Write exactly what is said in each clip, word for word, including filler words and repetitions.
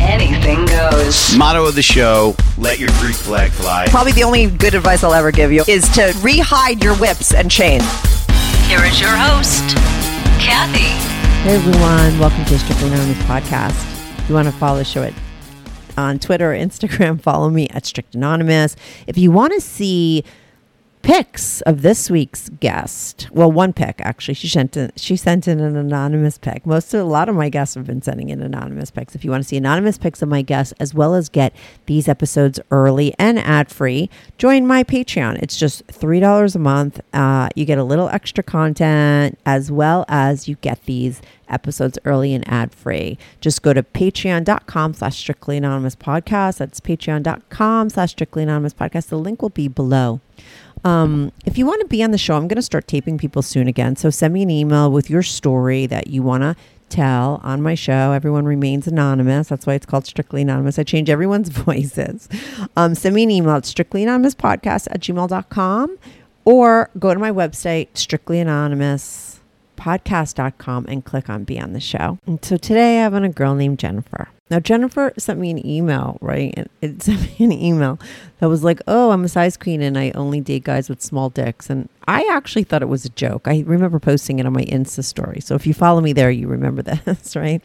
anything goes. Motto of the show. Let your Greek flag fly. Probably the only good advice I'll ever give you is to re-hide your whips and chain. Here is your host, Kathy. Hey, everyone. Welcome to Strictly Anonymous Podcast. If you want to follow the show at, on Twitter or Instagram, follow me at Strict Anonymous. If you want to see pics of this week's guest, well, one pic, actually. She sent in, she sent in an anonymous pic. Most of, a lot of my guests have been sending in anonymous pics. If you want to see anonymous pics of my guests, as well as get these episodes early and ad-free, join my Patreon. It's just three dollars a month. Uh, you get a little extra content, as well as you get these episodes early and ad-free. Just go to patreon.com slash strictly anonymous podcast. That's patreon.com slash strictly anonymous podcast. The link will be below. Um, if you want to be on the show, I'm going to start taping people soon again. So send me an email with your story that you want to tell on my show. Everyone remains anonymous. That's why it's called Strictly Anonymous. I change everyone's voices. Um, send me an email at strictlyanonymouspodcast at gmail dot com or go to my website, strictly anonymous podcast dot com, and click on Be on the Show. And so today I have on a girl named Jennifer. Now, Jennifer sent me an email, right? And it sent me an email that was like, oh, I'm a size queen and I only date guys with small dicks. And I actually thought it was a joke. I remember posting it on my Insta story. So if you follow me there, you remember this, right?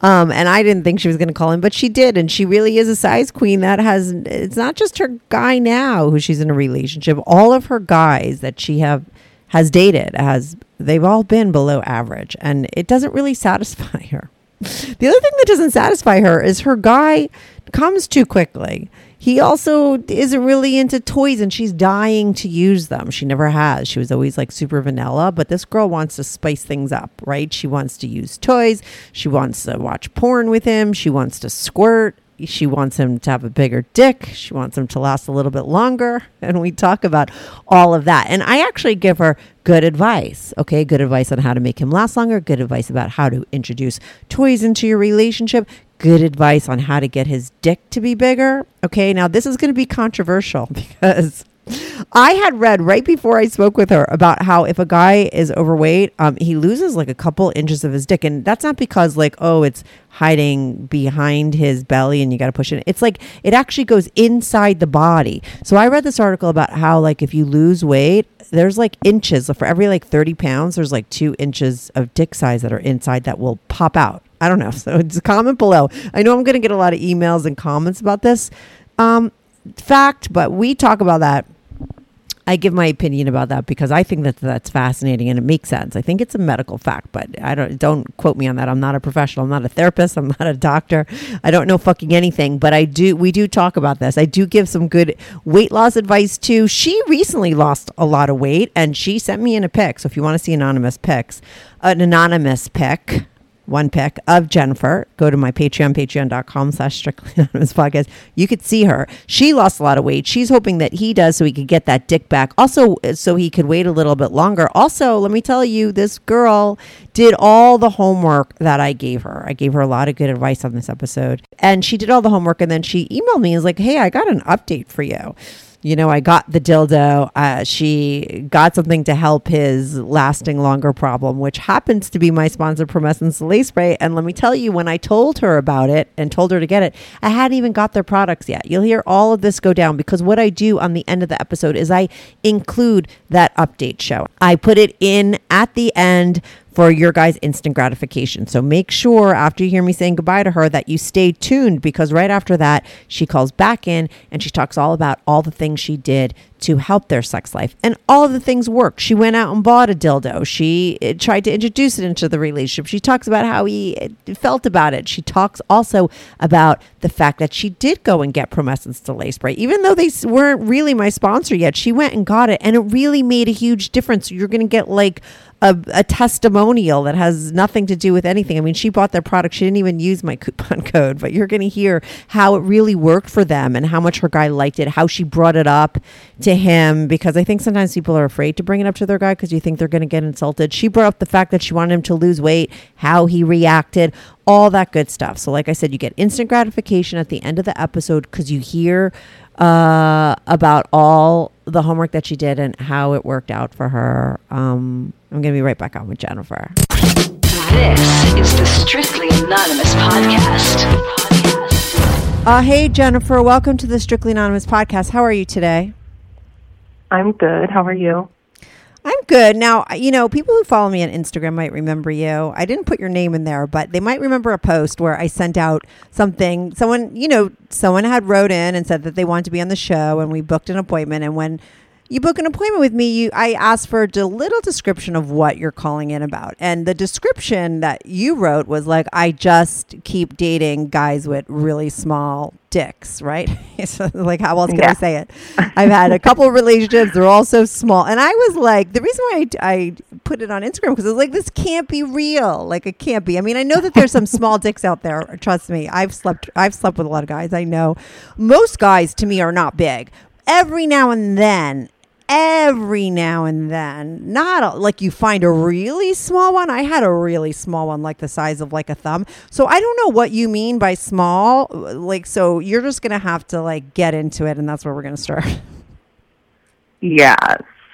Um, and I didn't think she was going to call in, but she did. And she really is a size queen that has, it's not just her guy now who she's in a relationship. All of her guys that she have has dated, has they've all been below average. And it doesn't really satisfy her. The other thing that doesn't satisfy her is her guy comes too quickly. He also isn't really into toys and she's dying to use them. She never has. She was always like super vanilla, but this girl wants to spice things up, right? She wants to use toys. She wants to watch porn with him. She wants to squirt. She wants him to have a bigger dick. She wants him to last a little bit longer. And we talk about all of that. And I actually give her good advice. Okay, good advice on how to make him last longer. Good advice about how to introduce toys into your relationship. Good advice on how to get his dick to be bigger. Okay, now this is going to be controversial because I had read right before I spoke with her about how if a guy is overweight, um, he loses like a couple inches of his dick. And that's not because like, oh, it's hiding behind his belly and you got to push it. It's like it actually goes inside the body. So I read this article about how like if you lose weight, there's like inches for every like thirty pounds. There's like two inches of dick size that are inside that will pop out. I don't know. So it's a comment below. I know I'm going to get a lot of emails and comments about this um, fact, but we talk about that. I give my opinion about that because I think that that's fascinating and it makes sense. I think it's a medical fact, but I don't don't quote me on that. I'm not a professional. I'm not a therapist. I'm not a doctor. I don't know fucking anything, but I do. We do talk about this. I do give some good weight loss advice too. She recently lost a lot of weight and she sent me in a pic. So if you want to see anonymous pics, an anonymous pic, one pic of Jennifer, go to my Patreon, patreon.com slash strictly anonymous podcast. You could see her. She lost a lot of weight. She's hoping that he does so he could get that dick back. Also, so he could wait a little bit longer. Also, let me tell you, this girl did all the homework that I gave her. I gave her a lot of good advice on this episode. And she did all the homework. And then she emailed me and was like, hey, I got an update for you. You know, I got the dildo. Uh, she got something to help his lasting longer problem, which happens to be my sponsor, Promescent Soleil Spray. And let me tell you, when I told her about it and told her to get it, I hadn't even got their products yet. You'll hear all of this go down because what I do on the end of the episode is I include that update show. I put it in at the end for your guys' instant gratification. So make sure after you hear me saying goodbye to her that you stay tuned, because right after that, she calls back in and she talks all about all the things she did to help their sex life. And all of the things worked. She went out and bought a dildo. She tried to introduce it into the relationship. She talks about how he felt about it. She talks also about the fact that she did go and get Promescent delay spray. Even though they weren't really my sponsor yet, she went and got it, and it really made a huge difference. You're going to get like a, a testimonial that has nothing to do with anything. I mean, she bought their product. She didn't even use my coupon code, but you're going to hear how it really worked for them and how much her guy liked it, how she brought it up to him, because I think sometimes people are afraid to bring it up to their guy because you think they're going to get insulted. She brought up the fact that she wanted him to lose weight, how he reacted, all that good stuff. So like I said, you get instant gratification at the end of the episode because you hear uh, about all the homework that she did and how it worked out for her. Um, I'm going to be right back on with Jennifer. This is the Strictly Anonymous Podcast. Uh, hey, Jennifer, welcome to the Strictly Anonymous Podcast. How are you today? I'm good. How are you? I'm good. Now, you know, people who follow me on Instagram might remember you. I didn't put your name in there, but they might remember a post where I sent out something. Someone, you know, someone had wrote in and said that they wanted to be on the show, and we booked an appointment. And when you book an appointment with me, you, I asked for a little description of what you're calling in about. And the description that you wrote was like, I just keep dating guys with really small dicks, right? So like, how else can yeah. I say it? I've had a couple of relationships. They're all so small. And I was like, the reason why I, I put it on Instagram, because I was like, this can't be real. Like, it can't be. I mean, I know that there's some small dicks out there. Trust me. I've slept, I've slept with a lot of guys. I know most guys to me are not big. Every now and then, every now and then, not a, like you find a really small one. I had a really small one, like the size of like a thumb. So I don't know what you mean by small. Like, so you're just going to have to like get into it, and that's where we're going to start. Yeah.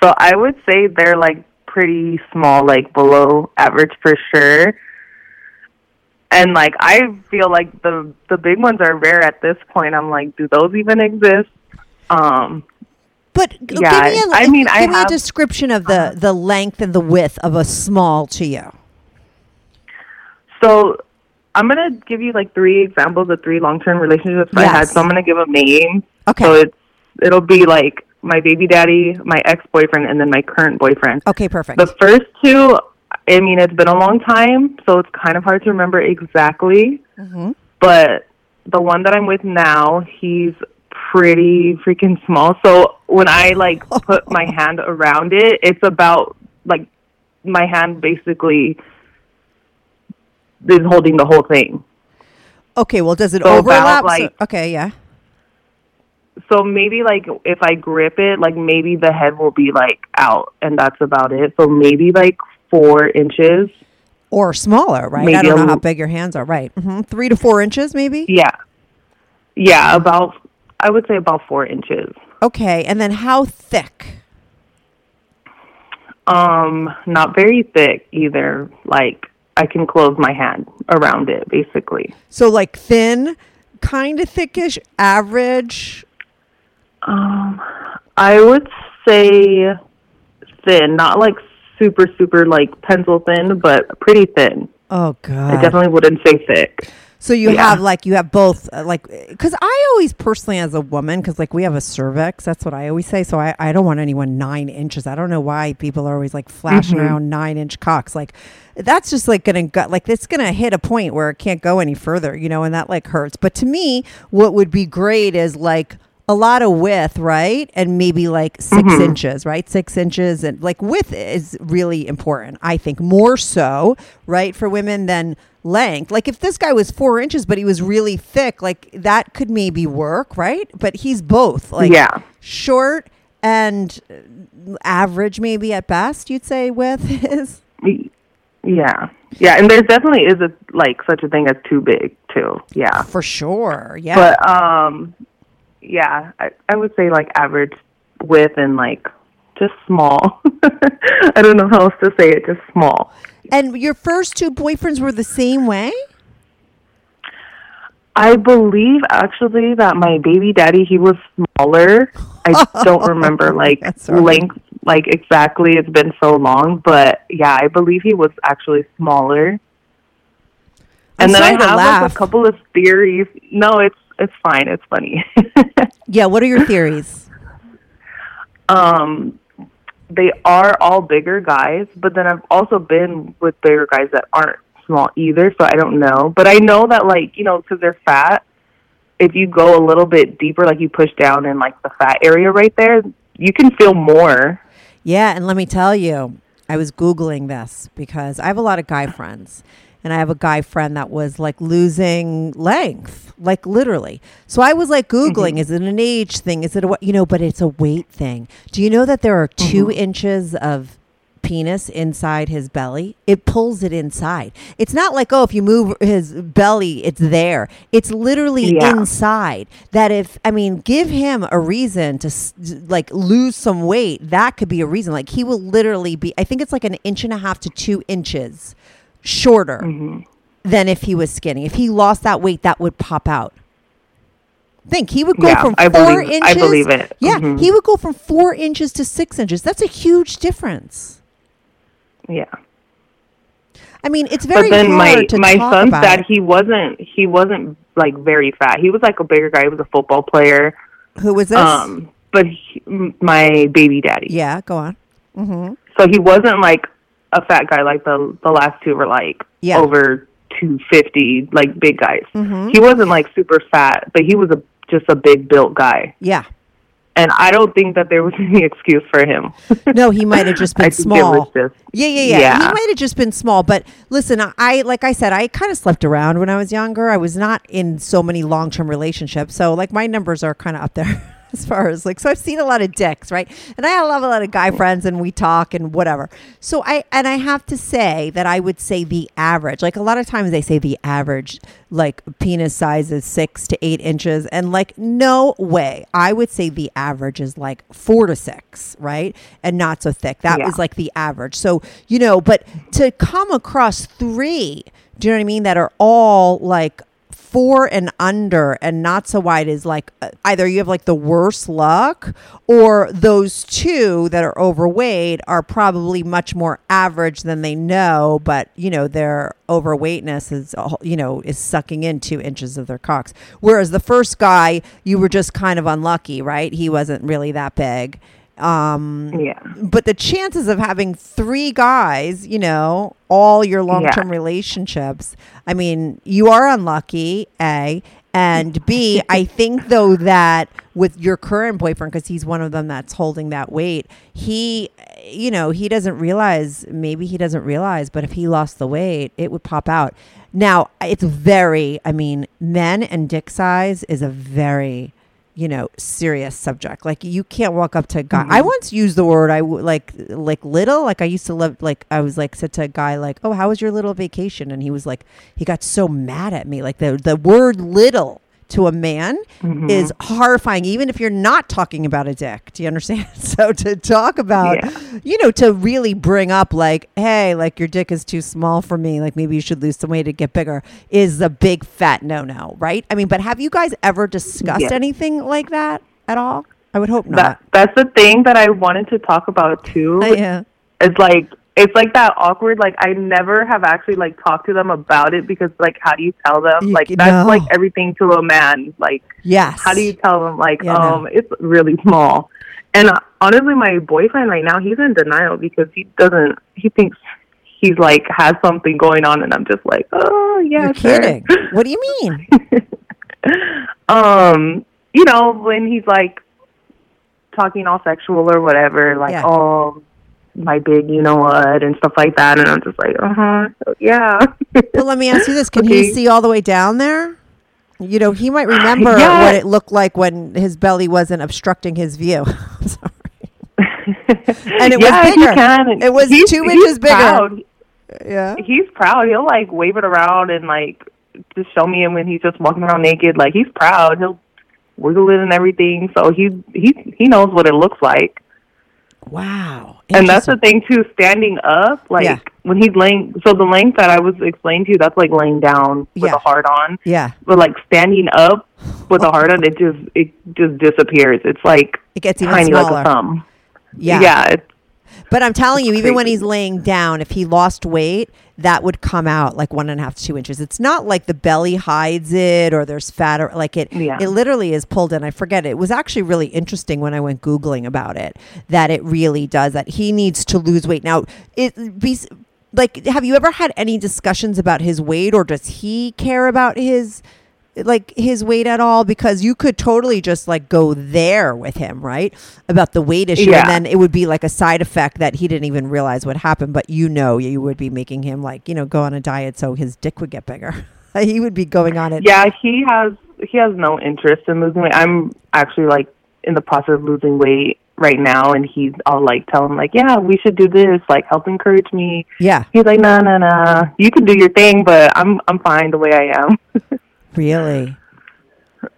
So I would say they're like pretty small, like below average for sure. And like, I feel like the, the big ones are rare at this point. I'm like, do those even exist? Um, But yeah, give me, a, I mean, give I me have, a description of the, the length and the width of a small to you. So I'm going to give you like three examples of three long-term relationships yes. I had. So I'm going to give them names. Okay. So it's, it'll be like my baby daddy, my ex-boyfriend, and then my current boyfriend. Okay, perfect. The first two, I mean, it's been a long time, so it's kind of hard to remember exactly. Mm-hmm. But the one that I'm with now, he's pretty freaking small. So when I like put my hand around it, it's about like my hand basically is holding the whole thing. Okay, well, does it so overlap? About, like, so, okay, yeah. So maybe like if I grip it, like maybe the head will be like out, and that's about it. So maybe like four inches. Or smaller, right? Maybe I don't know how big your hands are, right? Mm-hmm. Three to four inches maybe? Yeah. Yeah, about I would say about four inches. Okay. And then how thick? Um, not very thick either. Like I can close my hand around it basically. So like thin, kind of thickish, average? Um, I would say thin, not like super, super like pencil thin, but pretty thin. Oh God. I definitely wouldn't say thick. So you yeah. have like, you have both uh, like, because I always personally as a woman, because like we have a cervix, that's what I always say. So I, I don't want anyone nine inches. I don't know why people are always like flashing mm-hmm. around nine inch cocks. Like that's just like going to, like it's going to hit a point where it can't go any further, you know, and that like hurts. But to me, what would be great is like a lot of width, right? And maybe like six mm-hmm. inches, right? Six inches. And like width is really important, I think, more so, right? For women than length. Like if this guy was four inches, but he was really thick, like that could maybe work, right? But he's both like yeah. short and average maybe at best, you'd say width is. Yeah. Yeah. And there definitely is a like such a thing as too big too. Yeah. For sure. Yeah. But, um, yeah, I, I would say like average width and like just small. I don't know how else to say it, just small. And your first two boyfriends were the same way? I believe actually that my baby daddy, he was smaller. I don't remember like length like exactly. It's been so long, but yeah, I believe he was actually smaller. And then I have like, a couple of theories. No, it's it's fine. It's funny. Yeah. What are your theories? Um, they are all bigger guys, but then I've also been with bigger guys that aren't small either. So I don't know, but I know that like, you know, because they're fat. If you go a little bit deeper, like you push down in like the fat area right there, you can feel more. Yeah. And let me tell you, I was Googling this because I have a lot of guy friends. And I have a guy friend that was like losing length, like literally. So I was like Googling, mm-hmm. is it an age thing? Is it, a, you know, but it's a weight thing. Do you know that there are two mm-hmm. inches of penis inside his belly? It pulls it inside. It's not like, oh, if you move his belly, it's there. It's literally yeah. inside. That if, I mean, give him a reason to like lose some weight. That could be a reason. Like he will literally be, I think it's like an inch and a half to two inches shorter mm-hmm. than if he was skinny. If he lost that weight, that would pop out. Think he would go yeah, from four I believe, inches. I believe it. Yeah, mm-hmm. he would go from four inches to six inches. That's a huge difference. Yeah. I mean, it's very. But then hard my, my son said it. he wasn't he wasn't like very fat. He was like a bigger guy. He was a football player. Who was this? Um, but he, my baby daddy. Yeah, go on. Mm-hmm. So he wasn't like a fat guy, like the the last two were like yeah. over two fifty, like big guys. Mm-hmm. He wasn't like super fat, but he was a, just a big built guy. Yeah. And I don't think that there was any excuse for him. No, he might have just been small. Just, yeah, yeah, yeah, yeah. He might have just been small. But listen, I like I said, I kind of slept around when I was younger. I was not in so many long-term relationships. So like my numbers are kind of up there. As far as like, so I've seen a lot of dicks, right? And I have a lot of guy friends and we talk and whatever. So I, and I have to say that I would say the average, like a lot of times they say the average, like penis size is six to eight inches. And like, no way. I would say the average is like four to six, right? And not so thick. That yeah. was like the average. So, you know, but to come across three, do you know what I mean? That are all like, four and under and not so wide is like uh, either you have like the worst luck or those two that are overweight are probably much more average than they know. But, you know, their overweightness is, you know, is sucking in two inches of their cocks. Whereas the first guy, you were just kind of unlucky, right? He wasn't really that big. Um, yeah. But the chances of having three guys, you know, all your long-term yeah. relationships, I mean, you are unlucky, A. And B, I think, though, that with your current boyfriend, because he's one of them that's holding that weight, he, you know, he doesn't realize, maybe he doesn't realize, but if he lost the weight, it would pop out. Now, it's very, I mean, men and dick size is a very... you know, serious subject. Like you can't walk up to a guy. Mm-hmm. I once used the word I w- like, like little, like I used to love, like I was like said to a guy like, oh, how was your little vacation? And he was like, he got so mad at me. Like the, the word little to a man mm-hmm. is horrifying, even if you're not talking about a dick. Do you understand? So to talk about, yeah. you know, to really bring up like, hey, like your dick is too small for me. Like maybe you should lose some weight to get bigger is a big fat no-no, right? I mean, but have you guys ever discussed yeah. anything like that at all? I would hope not. That, that's the thing that I wanted to talk about too. Oh, yeah. It's like, it's like that awkward, like I never have actually like talked to them about it because like, how do you tell them? Like that's no. like everything to a man. Like, yes. how do you tell them? Like, yeah, um, no. it's really small. And uh, honestly, my boyfriend right now, he's in denial because he doesn't, he thinks he's like, has something going on. And I'm just like, oh yeah. You're sure. kidding. What do you mean? um, you know, when he's like talking all sexual or whatever, like, yeah. oh, my big you know what and stuff like that, and I'm just like uh-huh yeah. Well, let me ask you this, can okay. he see all the way down there? You know, he might remember yeah. what it looked like when his belly wasn't obstructing his view. I'm sorry. And it yeah, was bigger. He can. It was he's, two he's inches bigger. Proud. Yeah, he's proud. He'll like wave it around and like just show me him when he's just walking around naked. Like he's proud. He'll wiggle it and everything. So he he he knows what it looks like. Wow. And that's the thing too, standing up, like yeah. when he's laying, so the length that I was explaining to you, that's like laying down with yeah. a hard on. Yeah. But like standing up with oh. a hard on, it just, it just disappears. It's like it gets even tiny smaller. Like a thumb. Yeah. Yeah. It's, but I'm telling you, crazy. Even when he's laying down, if he lost weight, that would come out like one and a half to two inches. It's not like the belly hides it or there's fat or like it. Yeah. It literally is pulled in. I forget. It was actually really interesting when I went Googling about it, that it really does that. He needs to lose weight. Now, it be like, have you ever had any discussions about his weight, or does he care about his like his weight at all? Because you could totally just like go there with him, right, about the weight issue. Yeah. And then it would be like a side effect that he didn't even realize would happen, but you know, you would be making him like, you know, go on a diet so his dick would get bigger. He would be going on it. Yeah, he has he has no interest in losing weight. I'm actually like in the process of losing weight right now, and he's all like, tell him like, yeah, we should do this, like help encourage me. Yeah. He's like, no, no, no, you can do your thing, but I'm I'm fine the way I am. Really?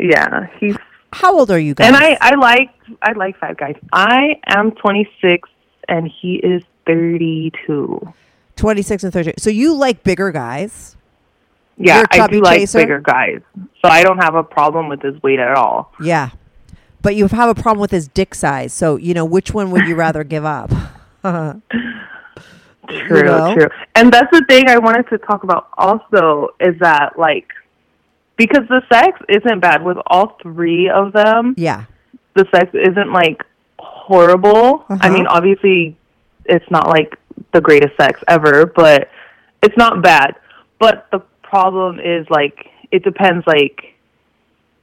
Yeah. He's. How old are you guys? And I, I like I like five guys. I am twenty-six and he is thirty-two. twenty-six and thirty-two. So you like bigger guys? Yeah, I do like chaser? Bigger guys. So I don't have a problem with his weight at all. Yeah. But you have a problem with his dick size. So, you know, which one would you rather give up? Uh-huh. True, you know? True. And that's the thing I wanted to talk about also is that, like, because the sex isn't bad with all three of them. Yeah. The sex isn't, like, horrible. Uh-huh. I mean, obviously, it's not, like, the greatest sex ever, but it's not bad. But the problem is, like, it depends, like,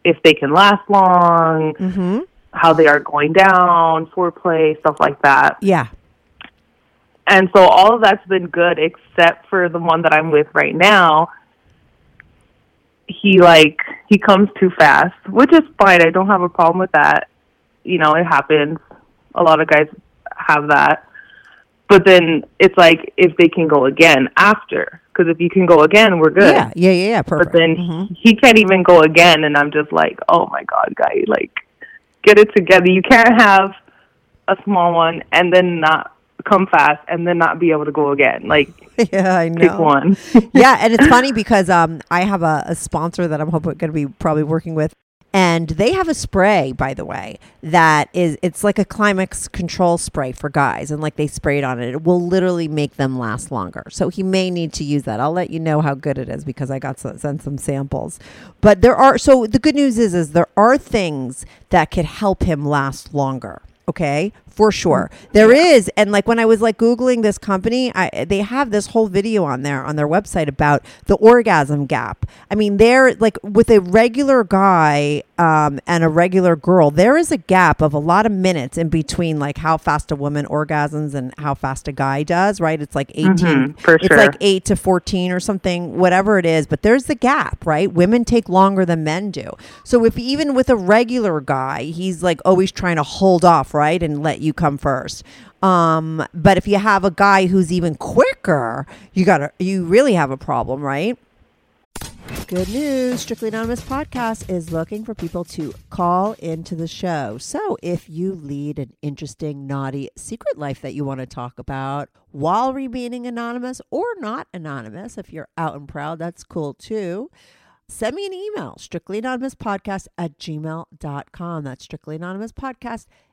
if they can last long, mm-hmm. how they are going down, foreplay, stuff like that. Yeah. And so all of that's been good, except for the one that I'm with right now. He, like, he comes too fast, which is fine. I don't have a problem with that. You know, it happens. A lot of guys have that. But then it's like, if they can go again after. Because if you can go again, we're good. Yeah, yeah, yeah, perfect. But then mm-hmm. he can't even go again, and I'm just like, oh, my God, guy, like, get it together. You can't have a small one and then not come fast and then not be able to go again. Like, yeah, I know. Pick one. Yeah, and it's funny because um, I have a, a sponsor that I'm hoping going to be probably working with. And they have a spray, by the way, that is, it's like a climax control spray for guys. And like they spray it on it. It will literally make them last longer. So he may need to use that. I'll let you know how good it is because I got sent some samples. But there are, so the good news is, is there are things that could help him last longer. Okay, for sure. There is. And like when I was like Googling this company, I, they have this whole video on there on their website about the orgasm gap. I mean, they're like with a regular guy um, and a regular girl, there is a gap of a lot of minutes in between like how fast a woman orgasms and how fast a guy does. Right. It's like eighteen. Mm-hmm, for it's sure. Like eight to fourteen or something, whatever it is. But there's the gap. Right. Women take longer than men do. So if even with a regular guy, he's like always trying to hold off. Right. And let you come first. Um, but if you have a guy who's even quicker, you gotta, you really have a problem, right? Good news. Strictly Anonymous Podcast is looking for people to call into the show. So if you lead an interesting, naughty secret life that you want to talk about while remaining anonymous or not anonymous, if you're out and proud, that's cool too. Send me an email, strictlyanonymouspodcast at gmail dot com. That's strictlyanonymouspodcast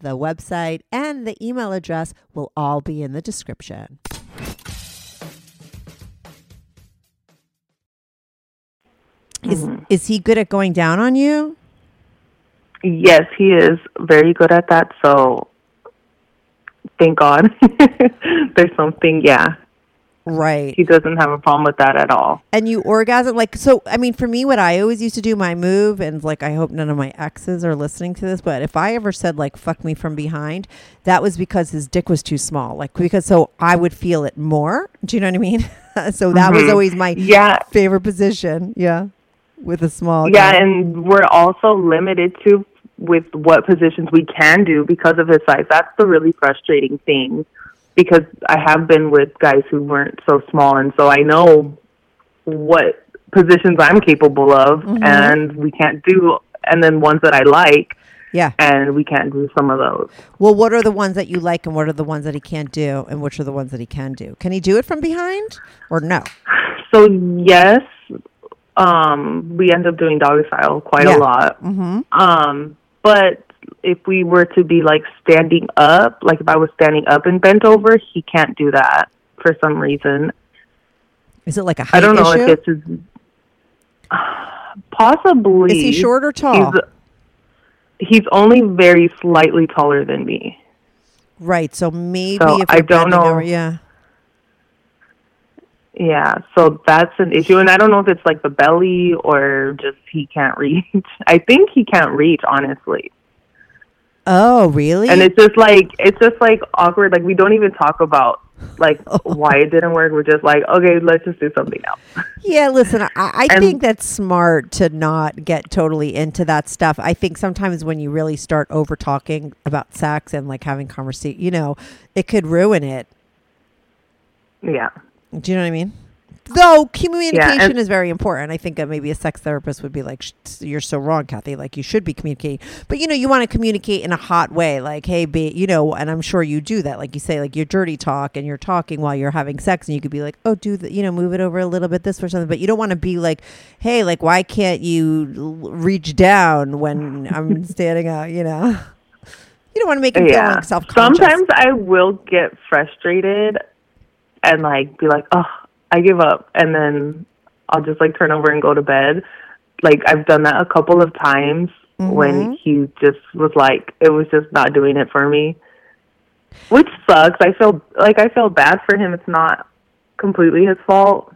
the website, and the email address will all be in the description. Mm-hmm. Is is he good at going down on you? Yes, he is very good at that. So, thank God. There's something, yeah. Right. He doesn't have a problem with that at all. And you orgasm, like, so, I mean, for me, what I always used to do, my move, and like, I hope none of my exes are listening to this, but if I ever said like, fuck me from behind, that was because his dick was too small. Like, because so I would feel it more. Do you know what I mean? So that mm-hmm. was always my yeah. favorite position. Yeah. With a small. Yeah. Guy. And we're also limited to with what positions we can do because of his size. That's the really frustrating thing. because I have been with guys who weren't so small, and so I know what positions I'm capable of, mm-hmm. and we can't do, and then ones that I like, yeah, and we can't do some of those. Well, what are the ones that you like, and what are the ones that he can't do, and which are the ones that he can do? Can he do it from behind, or no? So, yes, um, we end up doing doggy style quite yeah. a lot, mm-hmm. um, but if we were to be, like, standing up, like if I was standing up and bent over, he can't do that for some reason. Is it like a height I don't know issue? If it's his, uh, possibly. Is he short or tall? He's, he's only very slightly taller than me. Right, so maybe so if I don't know. Over, yeah. Yeah, so that's an issue, and I don't know if it's like the belly or just he can't reach. I think he can't reach, honestly. Oh, really? And it's just like it's just like awkward. Like we don't even talk about like why it didn't work. We're just like, okay, let's just do something else. Yeah, listen, I, I and, think that's smart to not get totally into that stuff. I think sometimes when you really start over talking about sex and like having conversation, you know, it could ruin it. Yeah. Do you know what I mean? Though communication yeah, and- is very important. I think uh, maybe a sex therapist would be like, you're so wrong, Kathy. Like, you should be communicating. But, you know, you want to communicate in a hot way. Like, hey, babe, you know, and I'm sure you do that. Like you say, like, your dirty talk and you're talking while you're having sex. And you could be like, oh, do the, you know, move it over a little bit this or something. But you don't want to be like, hey, like, why can't you reach down when I'm standing up, you know? You don't want to make him yeah. feel like self-conscious. Sometimes I will get frustrated and, like, be like, oh. I give up, and then I'll just, like, turn over and go to bed. Like, I've done that a couple of times mm-hmm. when he just was, like, it was just not doing it for me, which sucks. I feel, like, I feel bad for him. It's not completely his fault,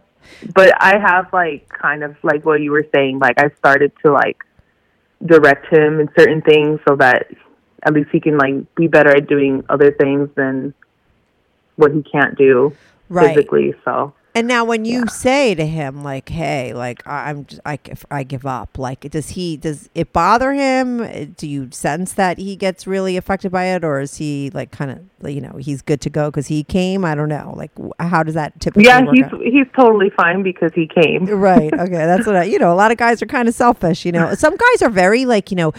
but I have, like, kind of, like, what you were saying. Like, I started to, like, direct him in certain things so that at least he can, like, be better at doing other things than what he can't do right. physically, so... And now when you yeah. say to him, like, hey, like, I'm just, I, if I give up, like, does he, does it bother him? Do you sense that he gets really affected by it? Or is he, like, kind of, you know, he's good to go because he came? I don't know. Like, how does that typically yeah, work he's, out? He's totally fine because he came. Right. Okay. That's what I, you know, a lot of guys are kind of selfish, you know. Some guys are very, like, you know,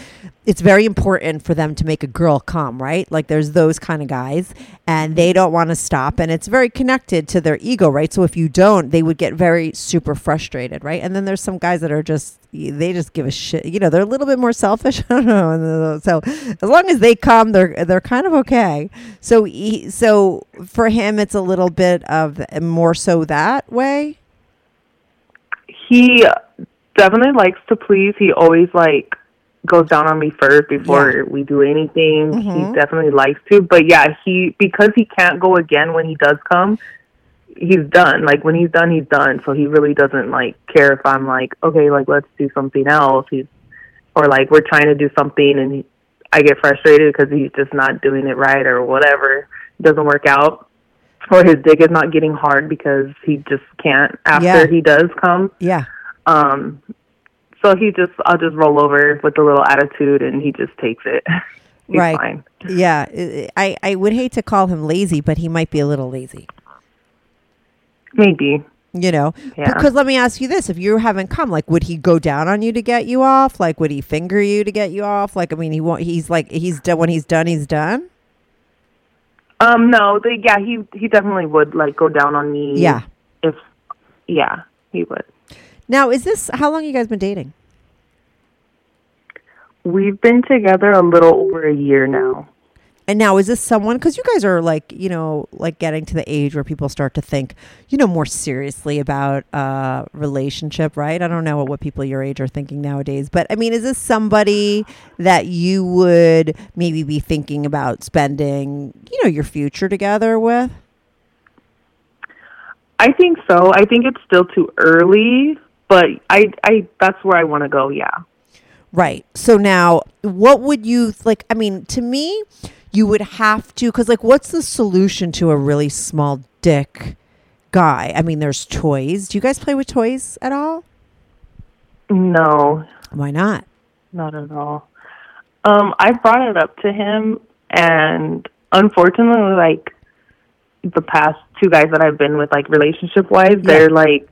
it's very important for them to make a girl come, right? Like, there's those kind of guys, and they don't want to stop. And it's very connected to their ego, right? So if you don't, they would get very super frustrated, right? And then there's some guys that are just, they just give a shit, you know, they're a little bit more selfish. I don't know. So as long as they come, they're they're kind of okay. So he, so for him, it's a little bit of more so that way. He definitely likes to please. He always like goes down on me first before yeah. we do anything. Mm-hmm. He definitely likes to, but yeah, he because he can't go again when he does come. He's done. Like when he's done, he's done. So he really doesn't like care if I'm like, okay, like let's do something else. He's or like we're trying to do something and he, I get frustrated because he's just not doing it right or whatever. It doesn't work out, or his dick is not getting hard because he just can't after yeah. he does come. Yeah. Um. So he just, I'll just roll over with a little attitude and he just takes it. He's right. Fine. Yeah. I I would hate to call him lazy, but he might be a little lazy. Maybe. You know, yeah. Because let me ask you this. If you haven't come, like, would he go down on you to get you off? Like, would he finger you to get you off? Like, I mean, he won't, he's like, he's done when he's done, he's done. Um, no, the, yeah, he, he definitely would like go down on me. Yeah. If, yeah, he would. Now, is this, how long have you guys been dating? We've been together a little over a year now. And now, is this someone, because you guys are like, you know, like getting to the age where people start to think, you know, more seriously about uh, relationship, right? I don't know what people your age are thinking nowadays. But I mean, is this somebody that you would maybe be thinking about spending, you know, your future together with? I think so. I think it's still too early, but I, I that's where I want to go. Yeah. Right. So now what would you like? I mean, to me, you would have to, because like, what's the solution to a really small dick guy? I mean, there's toys. Do you guys play with toys at all? No. Why not? Not at all. Um, I brought it up to him, and unfortunately, like, the past two guys that I've been with, like, relationship-wise, yeah. they're, like,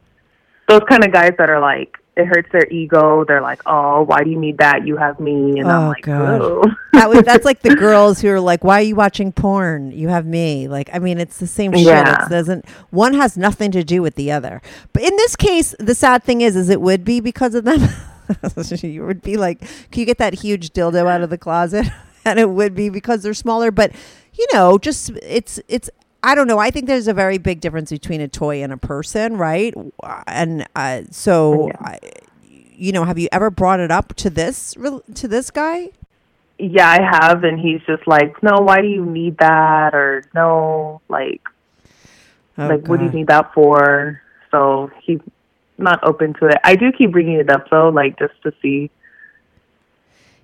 those kind of guys that are, like, it hurts their ego. They're like, oh, why do you need that? You have me. And oh, I'm like, God. Oh. that was, that's like the girls who are like, why are you watching porn? You have me. Like, I mean, it's the same shit. Yeah. It doesn't, one has nothing to do with the other. But in this case, the sad thing is, is it would be because of them. You would be like, can you get that huge dildo out of the closet? And it would be because they're smaller. But, you know, just it's it's. I don't know. I think there's a very big difference between a toy and a person, right? And uh, so, yeah. I, you know, have you ever brought it up to this to this guy? Yeah, I have, and he's just like, "No, why do you need that?" Or "No, like, oh, like, God. What do you need that for?" So he's not open to it. I do keep bringing it up though, like just to see.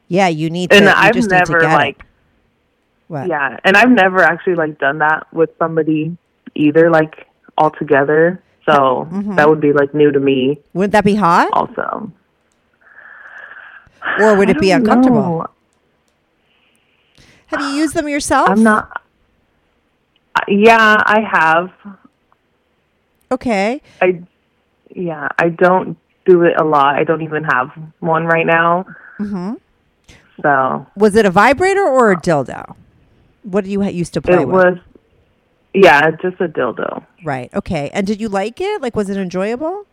Yeah, you need to. And you I've just never need to get like. It. What? Yeah, and I've never actually, like, done that with somebody either, like, altogether. So mm-hmm. that would be, like, new to me. Wouldn't that be hot? Also. Or would it be uncomfortable? Know. Have you used them yourself? I'm not. Yeah, I have. Okay. I. Yeah, I don't do it a lot. I don't even have one right now. Mm-hmm. So. Was it a vibrator or a dildo? What do you used to play with? It was, yeah, just a dildo. Right. Okay. And did you like it? Like, was it enjoyable?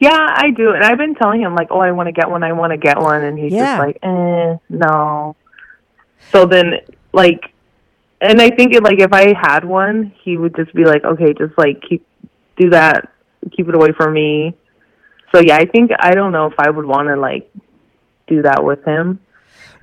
Yeah, I do. And I've been telling him, like, oh, I want to get one. I want to get one. And he's yeah. just like, eh, no. So then, like, and I think, it, like, if I had one, he would just be like, okay, just, like, keep do that. Keep it away from me. So, yeah, I think, I don't know if I would want to, like, do that with him.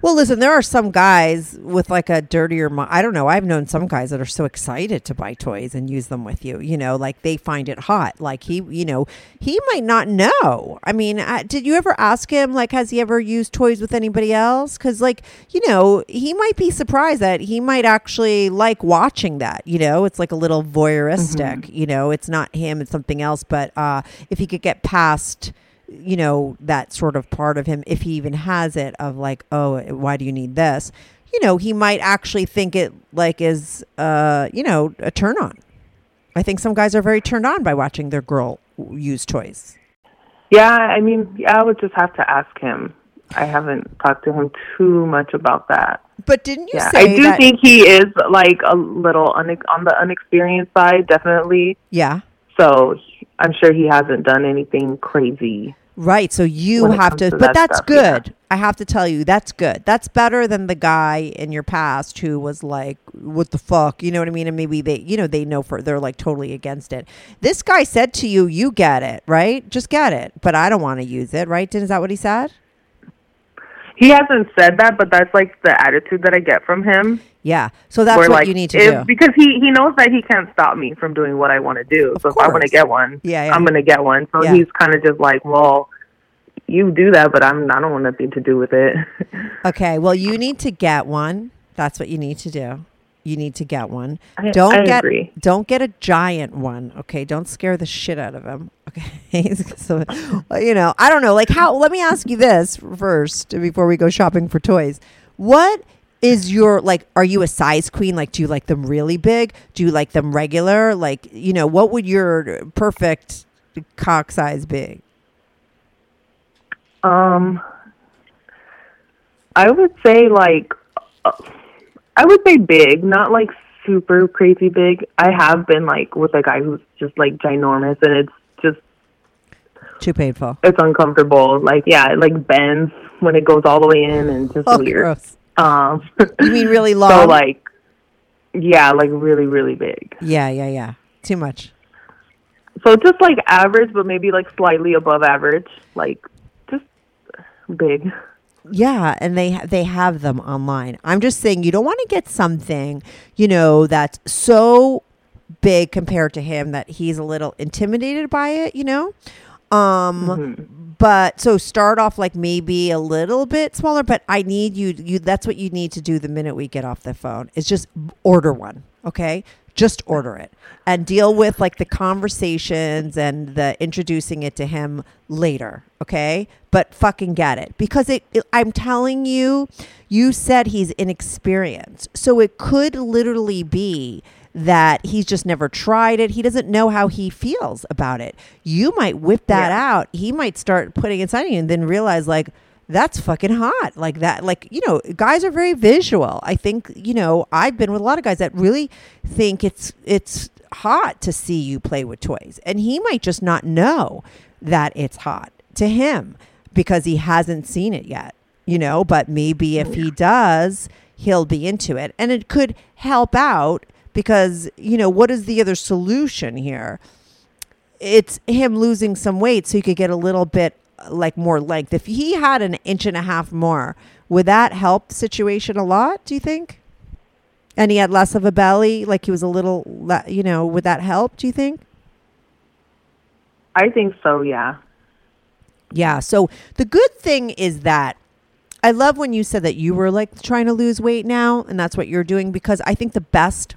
Well, listen, there are some guys with like a dirtier mind. I don't know. I've known some guys that are so excited to buy toys and use them with you. You know, like they find it hot. Like he, you know, he might not know. I mean, I, did you ever ask him, like, has he ever used toys with anybody else? Because, like, you know, he might be surprised that he might actually like watching that. You know, it's like a little voyeuristic. Mm-hmm. You know, it's not him, it's something else. But uh, if he could get past, you know, that sort of part of him, if he even has it, of like, oh, why do you need this? You know, he might actually think it like is, uh, you know, a turn on. I think some guys are very turned on by watching their girl use toys. Yeah, I mean, I would just have to ask him. I haven't talked to him too much about that. But didn't you yeah, say I do that- think he is like a little un- on the unexperienced side, definitely. Yeah. So I'm sure he hasn't done anything crazy. Right. So you have to, to but that that's stuff, good. Yeah. I have to tell you, that's good. That's better than the guy in your past who was like, what the fuck? You know what I mean? And maybe they, you know, they know for, they're like totally against it. This guy said to you, you get it, right? Just get it. But I don't want to use it, right? Is that what he said? He hasn't said that, but that's like the attitude that I get from him. Yeah. So that's Where, what like, you need to if, do. Because he, he knows that he can't stop me from doing what I want to do. Of so course. If I want to get one, yeah, yeah. I'm going to get one. So yeah. he's kind of just like, well, you do that, but I'm, I don't want nothing to do with it. Okay. Well, you need to get one. That's what you need to do. You need to get one. I, don't I get, agree. Don't get a giant one. Okay. Don't scare the shit out of him. Okay. So, you know, I don't know. Like how, let me ask you this first before we go shopping for toys. What is your, like, are you a size queen? Like, do you like them really big? Do you like them regular? Like, you know, what would your perfect cock size be? Um, I would say like, uh, I would say big, not like super crazy big. I have been like with a guy who's just like ginormous, and it's just too painful. It's uncomfortable. Like, yeah, it like bends when it goes all the way in, and just oh, weird. Gross. Um, you mean really long? So like, yeah, like really, really big. Yeah, yeah, yeah. Too much. So just like average, but maybe like slightly above average. Like just big. Yeah, and they they have them online. I'm just saying you don't want to get something, you know, that's so big compared to him that he's a little intimidated by it, you know? Um, mm-hmm. But so start off like maybe a little bit smaller, but I need you, you, that's what you need to do the minute we get off the phone is just order one, okay? Just order it and deal with like the conversations and the introducing it to him later. Okay. But fucking get it because it, it, I'm telling you, you said he's inexperienced. So it could literally be that he's just never tried it. He doesn't know how he feels about it. You might whip that yeah. out. He might start putting it inside you and then realize, like, that's fucking hot. Like that, like, you know, guys are very visual. I think, you know, I've been with a lot of guys that really think it's it's hot to see you play with toys. And he might just not know that it's hot to him because he hasn't seen it yet, you know, but maybe if he does, he'll be into it. And it could help out because, you know, what is the other solution here? It's him losing some weight so he could get a little bit like more length. If he had an inch and a half more, would that help the situation a lot, do you think? And he had less of a belly, like he was a little, le- you know, would that help, do you think? I think so, yeah. Yeah, so the good thing is that I love when you said that you were like trying to lose weight now and that's what you're doing, because I think the best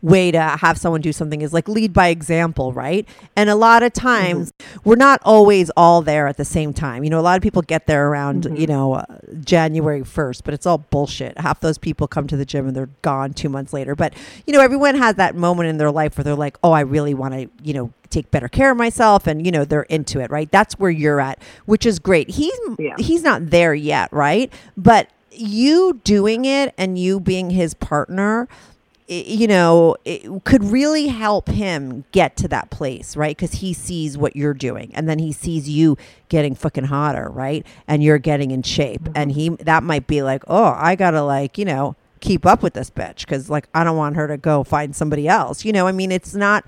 way to have someone do something is like lead by example, right? And a lot of times mm-hmm. we're not always all there at the same time. You know, a lot of people get there around, mm-hmm. you know, uh, January first, but it's all bullshit. Half those people come to the gym and they're gone two months later. But, you know, everyone has that moment in their life where they're like, oh, I really want to, you know, take better care of myself. And, you know, they're into it, right? That's where you're at, which is great. He's, yeah. he's not there yet, right? But you doing it and you being his partner, you know, it could really help him get to that place, right? Because he sees what you're doing and then he sees you getting fucking hotter, right? And you're getting in shape. Mm-hmm. And he, that might be like, oh, I gotta like, you know, keep up with this bitch because like, I don't want her to go find somebody else. You know, I mean, it's not,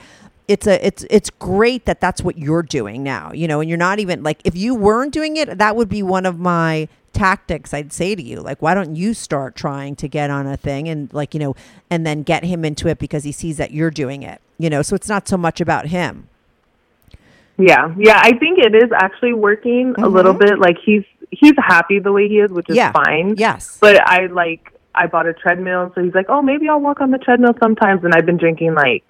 it's a, it's, it's great that that's what you're doing now, you know, and you're not even like, if you weren't doing it, that would be one of my tactics I'd say to you, like, why don't you start trying to get on a thing and like, you know, and then get him into it because he sees that you're doing it, you know, so it's not so much about him. Yeah. Yeah. I think it is actually working mm-hmm. a little bit. Like he's, he's happy the way he is, which is yeah. fine. Yes. But I like, I bought a treadmill. So he's like, oh, maybe I'll walk on the treadmill sometimes. And I've been drinking like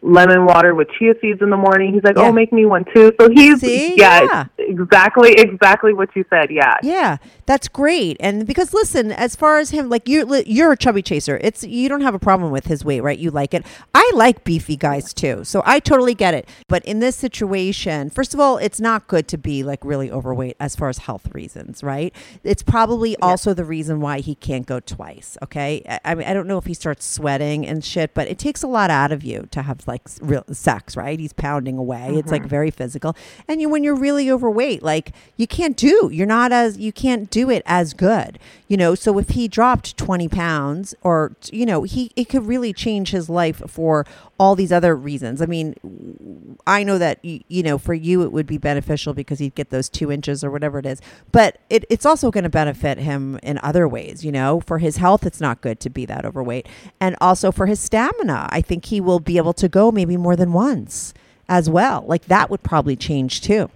lemon water with chia seeds in the morning. He's like, yeah. oh, make me one too. So he's, See? yeah, yeah. exactly, exactly what you said. Yeah. Yeah. That's great. And because listen, as far as him, like you're, you're a chubby chaser. It's, you don't have a problem with his weight, right? You like it. I like beefy guys too. So I totally get it. But in this situation, first of all, it's not good to be like really overweight as far as health reasons, right? It's probably yeah. also the reason why he can't go twice. Okay. I, I mean, I don't know if he starts sweating and shit, but it takes a lot out of you to have like real sex, right? He's pounding away. Mm-hmm. It's like very physical. And you, when you're really overweight, like you can't do, you're not as, you can't do it as good, you know? So if he dropped twenty pounds or, you know, he, it could really change his life for all these other reasons. I mean, I know that, you know, for you, it would be beneficial because he'd get those two inches or whatever it is, but it, it's also going to benefit him in other ways, you know, for his health. It's not good to be that overweight. And also for his stamina, I think he will be able to go go maybe more than once as well. Like that would probably change too.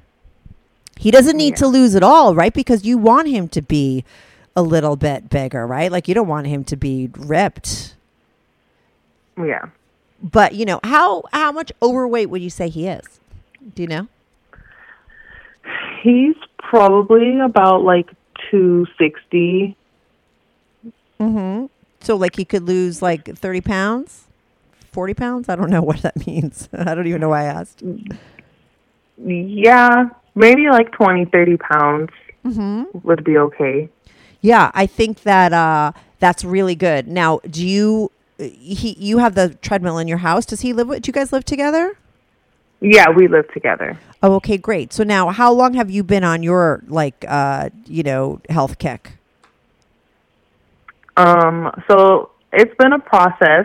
He doesn't need yeah. to lose it all, right? Because you want him to be a little bit bigger, right? Like you don't want him to be ripped. Yeah. But you know, how how much overweight would you say he is? Do you know? He's probably about like two sixty. Mm-hmm. So like he could lose like thirty pounds? forty pounds? I don't know what that means. I don't even know why I asked. Yeah, maybe like twenty, thirty pounds mm-hmm. would be okay. Yeah, I think that uh, that's really good. Now, do you he you have the treadmill in your house? Does he live with? Do you guys live together? Yeah, we live together. Oh, okay, great. So now, how long have you been on your like uh, you know health kick? Um, so it's been a process.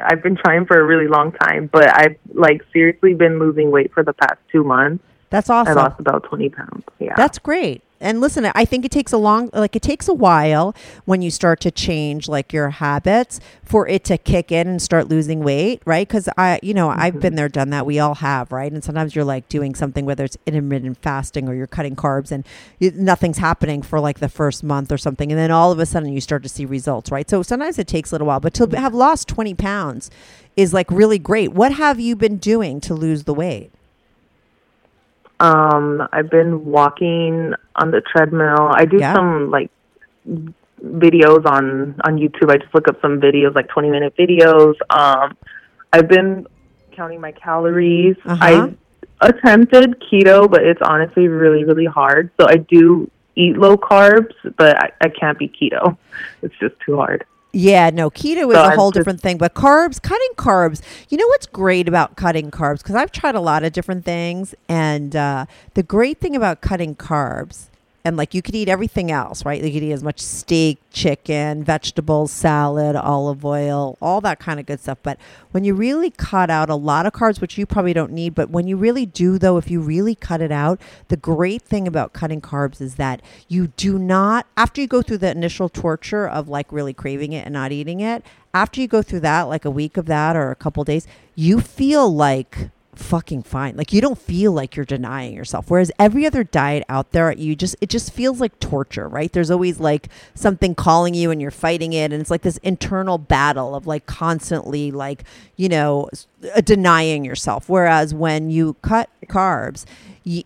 I've been trying for a really long time, but I've like seriously been losing weight for the past two months. That's awesome. I lost about twenty pounds. Yeah. That's great. And listen, I think it takes a long, like it takes a while when you start to change like your habits for it to kick in and start losing weight, right? Because I, you know, mm-hmm. I've been there, done that. We all have, right? And sometimes you're like doing something, whether it's intermittent fasting or you're cutting carbs and you, nothing's happening for like the first month or something. And then all of a sudden you start to see results, right? So sometimes it takes a little while, but to have lost twenty pounds is like really great. What have you been doing to lose the weight? Um, I've been walking on the treadmill. I do yeah. some like videos on, on YouTube. I just look up some videos, like twenty-minute videos. Um, I've been counting my calories. Uh-huh. I attempted keto, but it's honestly really, really hard. So I do eat low carbs, but I, I can't be keto. It's just too hard. Yeah, no, keto is so a whole just, different thing. But carbs, cutting carbs, you know what's great about cutting carbs? Because I've tried a lot of different things. And uh, the great thing about cutting carbs, and like you could eat everything else, right? You could eat as much steak, chicken, vegetables, salad, olive oil, all that kind of good stuff. But when you really cut out a lot of carbs, which you probably don't need, but when you really do, though, if you really cut it out, the great thing about cutting carbs is that you do not, after you go through the initial torture of like really craving it and not eating it, after you go through that, like a week of that or a couple of days, you feel like fucking fine. Like you don't feel like you're denying yourself. Whereas every other diet out there, you just, it just feels like torture, right? There's always like something calling you and you're fighting it. And it's like this internal battle of like constantly like, you know, denying yourself. Whereas when you cut carbs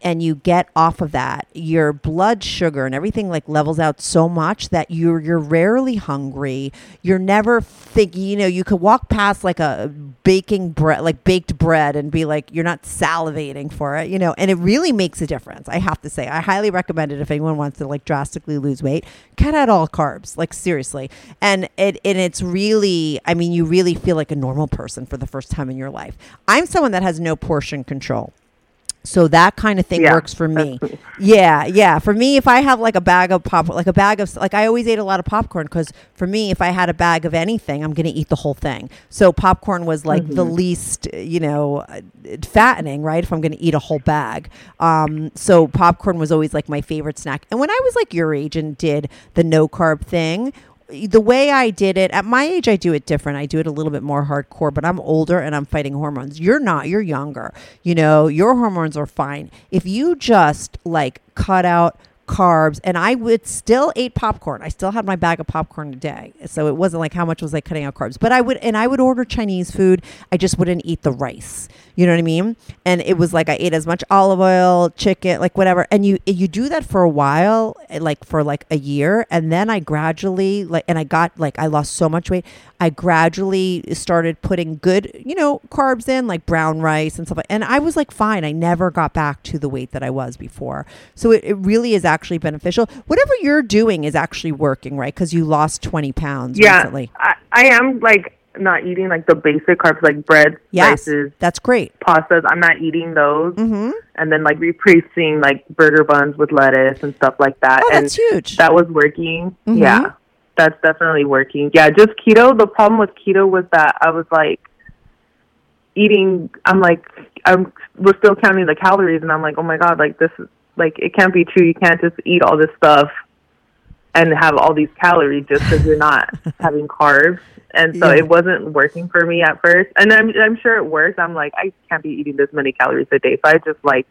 and you get off of that, your blood sugar and everything like levels out so much that you're, you're rarely hungry. You're never thinking, you know, you could walk past like a baking bread, like baked bread and be like, you're not salivating for it, you know, and it really makes a difference. I have to say, I highly recommend it if anyone wants to like drastically lose weight, cut out all carbs, like seriously. And it, and it's really, I mean, you really feel like a normal person for the first time in your life. I'm someone that has no portion control. So that kind of thing yeah, works for me. Cool. Yeah, yeah. For me, if I have like a bag of pop, like a bag of, like I always ate a lot of popcorn because for me, if I had a bag of anything, I'm going to eat the whole thing. So popcorn was like mm-hmm. the least, you know, fattening, right? If I'm going to eat a whole bag. Um, so popcorn was always like my favorite snack. And when I was like your age and did the no carb thing, the way I did it, at my age, I do it different. I do it a little bit more hardcore, but I'm older and I'm fighting hormones. You're not, you're younger. You know, your hormones are fine. If you just like cut out carbs, and I would still eat popcorn. I still had my bag of popcorn a day. So it wasn't like how much was I cutting out carbs, but I would, and I would order Chinese food. I just wouldn't eat the rice. You know what I mean? And it was like, I ate as much olive oil, chicken, like whatever. And you, you do that for a while, like for like a year. And then I gradually like, and I got like, I lost so much weight. I gradually started putting good, you know, carbs in like brown rice and stuff. And I was like, fine. I never got back to the weight that I was before. So it, it really is actually actually beneficial. Whatever you're doing is actually working, right? Because you lost twenty pounds yeah, recently. I, I am like not eating like the basic carbs like bread, yes, spices, that's great. Pastas, I'm not eating those. Mm-hmm. And then like replacing like burger buns with lettuce and stuff like that. Oh, and that's huge. That was working. Mm-hmm. Yeah, that's definitely working. Yeah, just keto. The problem with keto was that I was like eating. I'm like I'm we're still counting the calories, and I'm like, oh my god, like this is. Like, it can't be true. You can't just eat all this stuff and have all these calories just because you're not having carbs. And so yeah. It wasn't working for me at first. And I'm, I'm sure it worked. I'm like, I can't be eating this many calories a day. So I just, like,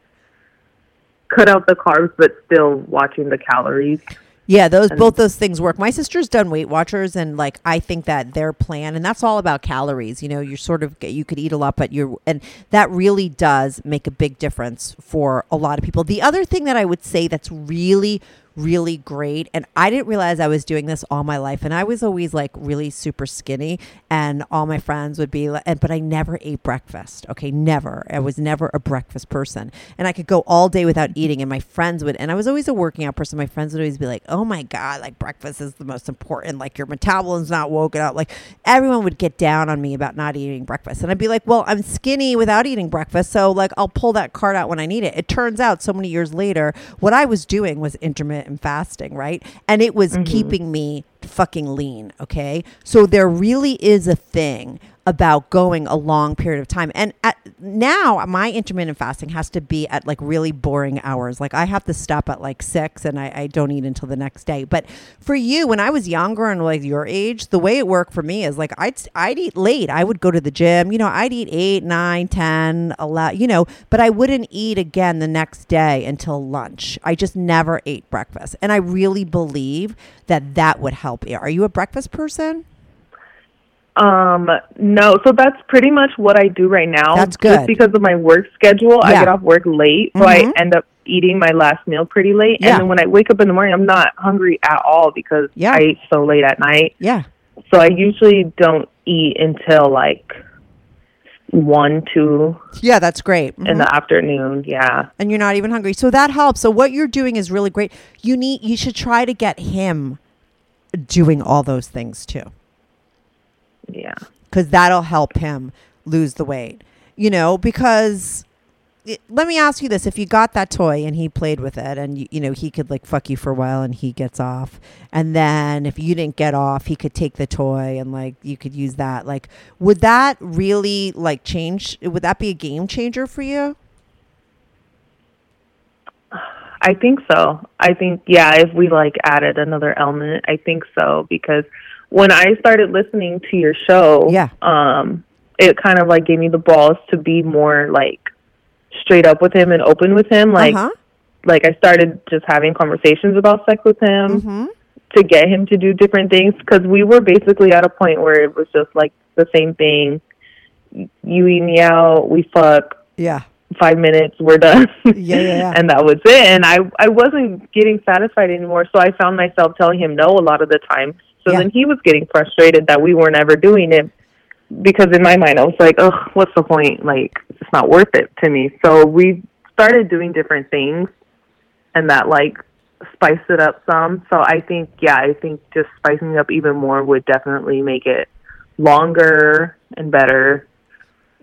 cut out the carbs but still watching the calories. Yeah, those both those things work. My sister's done Weight Watchers, and like I think that their plan, and that's all about calories. You know, you're sort of you could eat a lot, but you're and that really does make a big difference for a lot of people. The other thing that I would say that's really really great, and I didn't realize I was doing this all my life, and I was always like really super skinny, and all my friends would be like, but I never ate breakfast. Okay, never. I was never a breakfast person, and I could go all day without eating, and my friends would, and I was always a working out person, my friends would always be like, oh my god, like breakfast is the most important, like your metabolism's not woken up, like everyone would get down on me about not eating breakfast, and I'd be like, well, I'm skinny without eating breakfast, so like I'll pull that card out when I need it. It turns out so many years later what I was doing was intermittent and fasting, right? And it was mm-hmm. keeping me fucking lean. Okay, so there really is a thing about going a long period of time, and at now my intermittent fasting has to be at like really boring hours, like I have to stop at like six and I, I don't eat until the next day. But for you, when I was younger and like your age, the way it worked for me is like I'd I'd eat late, I would go to the gym, you know, I'd eat eight, nine, ten, eleven, you know, but I wouldn't eat again the next day until lunch. I just never ate breakfast, and I really believe that that would help. Are you a breakfast person? Um, no. So that's pretty much what I do right now. That's good. Just because of my work schedule, yeah. I get off work late, so mm-hmm. I end up eating my last meal pretty late. Yeah. And then when I wake up in the morning, I'm not hungry at all because yeah. I ate so late at night. Yeah. So I usually don't eat until like one, two. Yeah, that's great. Mm-hmm. In the afternoon. Yeah. And you're not even hungry. So that helps. So what you're doing is really great. You need, you should try to get him doing all those things too. Yeah. Because that'll help him lose the weight, you know, because it, let me ask you this. If you got that toy and he played with it and, you, you know, he could like fuck you for a while and he gets off. And then if you didn't get off, he could take the toy and like you could use that. Like, would that really like change? Would that be a game changer for you? I think so. I think, yeah, if we like added another element, I think so, because when I started listening to your show, yeah. um, it kind of like gave me the balls to be more like straight up with him and open with him. Like, uh-huh. like I started just having conversations about sex with him mm-hmm. to get him to do different things, because we were basically at a point where it was just like the same thing. You eat me out, we fuck. Yeah. Five minutes, we're done. Yeah, yeah, yeah. And that was it. And I, I wasn't getting satisfied anymore, so I found myself telling him no a lot of the time. So yeah. then he was getting frustrated that we weren't ever doing it, because in my mind I was like, oh, what's the point? Like, it's not worth it to me. So we started doing different things, and that like spiced it up some. So I think, yeah, I think just spicing it up even more would definitely make it longer and better.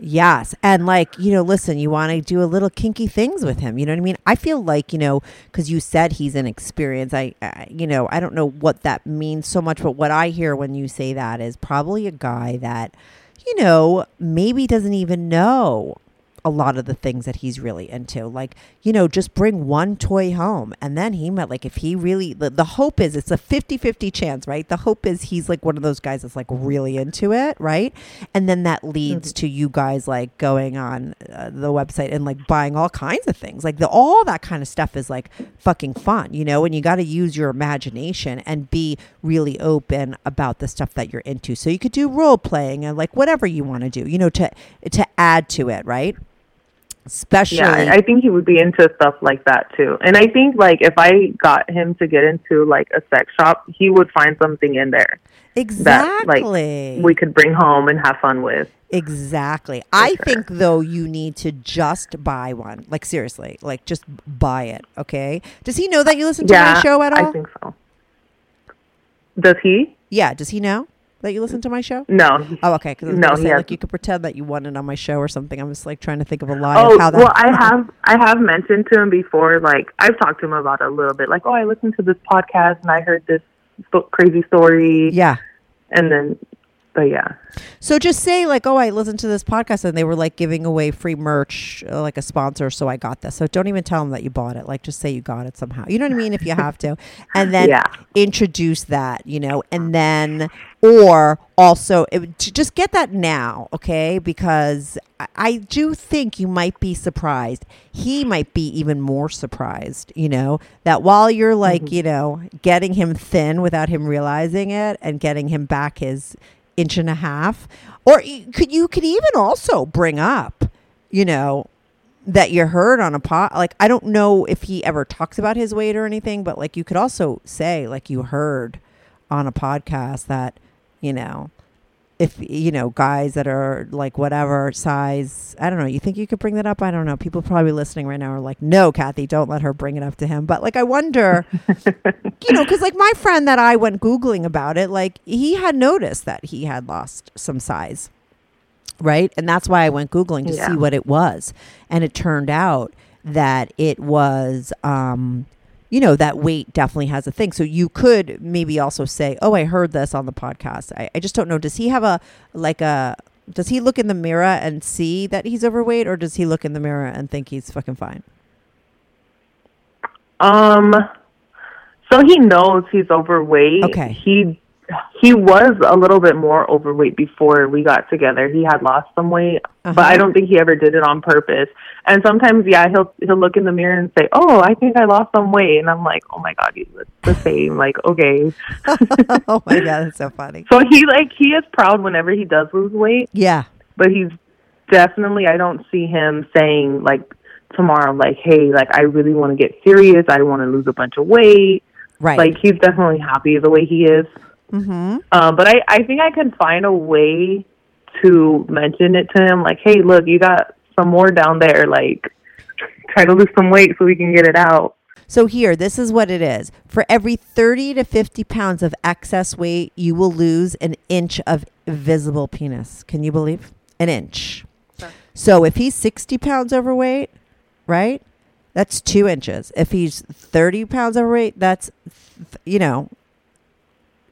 Yes. And like, you know, listen, you want to do a little kinky things with him. You know what I mean? I feel like, you know, because you said he's inexperienced. I, I, you know, I don't know what that means so much. But what I hear when you say that is probably a guy that, you know, maybe doesn't even know a lot of the things that he's really into. Like, you know, just bring one toy home. And then he might, like, if he really, the, the hope is it's a fifty-fifty chance, right? The hope is he's like one of those guys that's like really into it, right? And then that leads mm-hmm. to you guys like going on uh, the website and like buying all kinds of things. Like the, all that kind of stuff is like fucking fun, you know? And you got to use your imagination and be really open about the stuff that you're into. So you could do role playing and like whatever you want to do, you know, to to add to it, right? Especially, yeah, I think he would be into stuff like that too. And I think like if I got him to get into like a sex shop, he would find something in there. Exactly. That, like, we could bring home and have fun with. Exactly. For I sure. think though you need to just buy one. Like seriously, like just buy it. Okay. Does he know that you listen to yeah, my show at all? I think so. Does he? Yeah. Does he know that you listen to my show? No. Oh, okay. Because no, say, like you could pretend that you won it on my show or something. I'm just like trying to think of a lie. Oh, of how that well, happened. I have I have mentioned to him before. Like I've talked to him about it a little bit. Like, oh, I listened to this podcast and I heard this crazy story. Yeah. And then, but yeah. So just say like, oh, I listened to this podcast and they were like giving away free merch, uh, like a sponsor. So I got this. So don't even tell them that you bought it. Like just say you got it somehow. You know what I mean? If you have to, and then yeah. introduce that, you know, and then. Or also, it, to just get that now, okay? Because I, I do think you might be surprised. He might be even more surprised, you know, that while you're like, mm-hmm. you know, getting him thin without him realizing it and getting him back his inch and a half, or could you could even also bring up, you know, that you heard on a pod. Like, I don't know if he ever talks about his weight or anything, but like you could also say like you heard on a podcast that, you know, if, you know, guys that are like whatever size, I don't know. You think you could bring that up? I don't know. People probably listening right now are like, no, Kathy, don't let her bring it up to him. But like, I wonder, you know, because like my friend that I went Googling about it, like he had noticed that he had lost some size. Right. And that's why I went Googling to yeah. see what it was. And it turned out that it was, um, you know, that weight definitely has a thing. So you could maybe also say, oh, I heard this on the podcast. I, I just don't know. Does he have a, like a, does he look in the mirror and see that he's overweight, or does he look in the mirror and think he's fucking fine? Um, so he knows he's overweight. Okay. He he was a little bit more overweight before we got together. He had lost some weight, uh-huh. but I don't think he ever did it on purpose. And sometimes, yeah, he'll he'll look in the mirror and say, "Oh, I think I lost some weight," and I'm like, "Oh my god, you look the same." Like, okay. Oh my god, that's so funny. So he like he is proud whenever he does lose weight. Yeah, but he's definitely. I don't see him saying like tomorrow, like, "Hey, like I really want to get serious. I want to lose a bunch of weight." Right. Like he's definitely happy the way he is. Mm-hmm. Uh, but I, I think I can find a way to mention it to him. Like, "Hey, look, you got some more down there. Like, try to lose some weight so we can get it out." So here, this is what it is. For every thirty to fifty pounds of excess weight, you will lose an inch of visible penis. Can you believe? An inch. Sure. So if he's sixty pounds overweight, right? That's two inches. If he's thirty pounds overweight, that's, you know...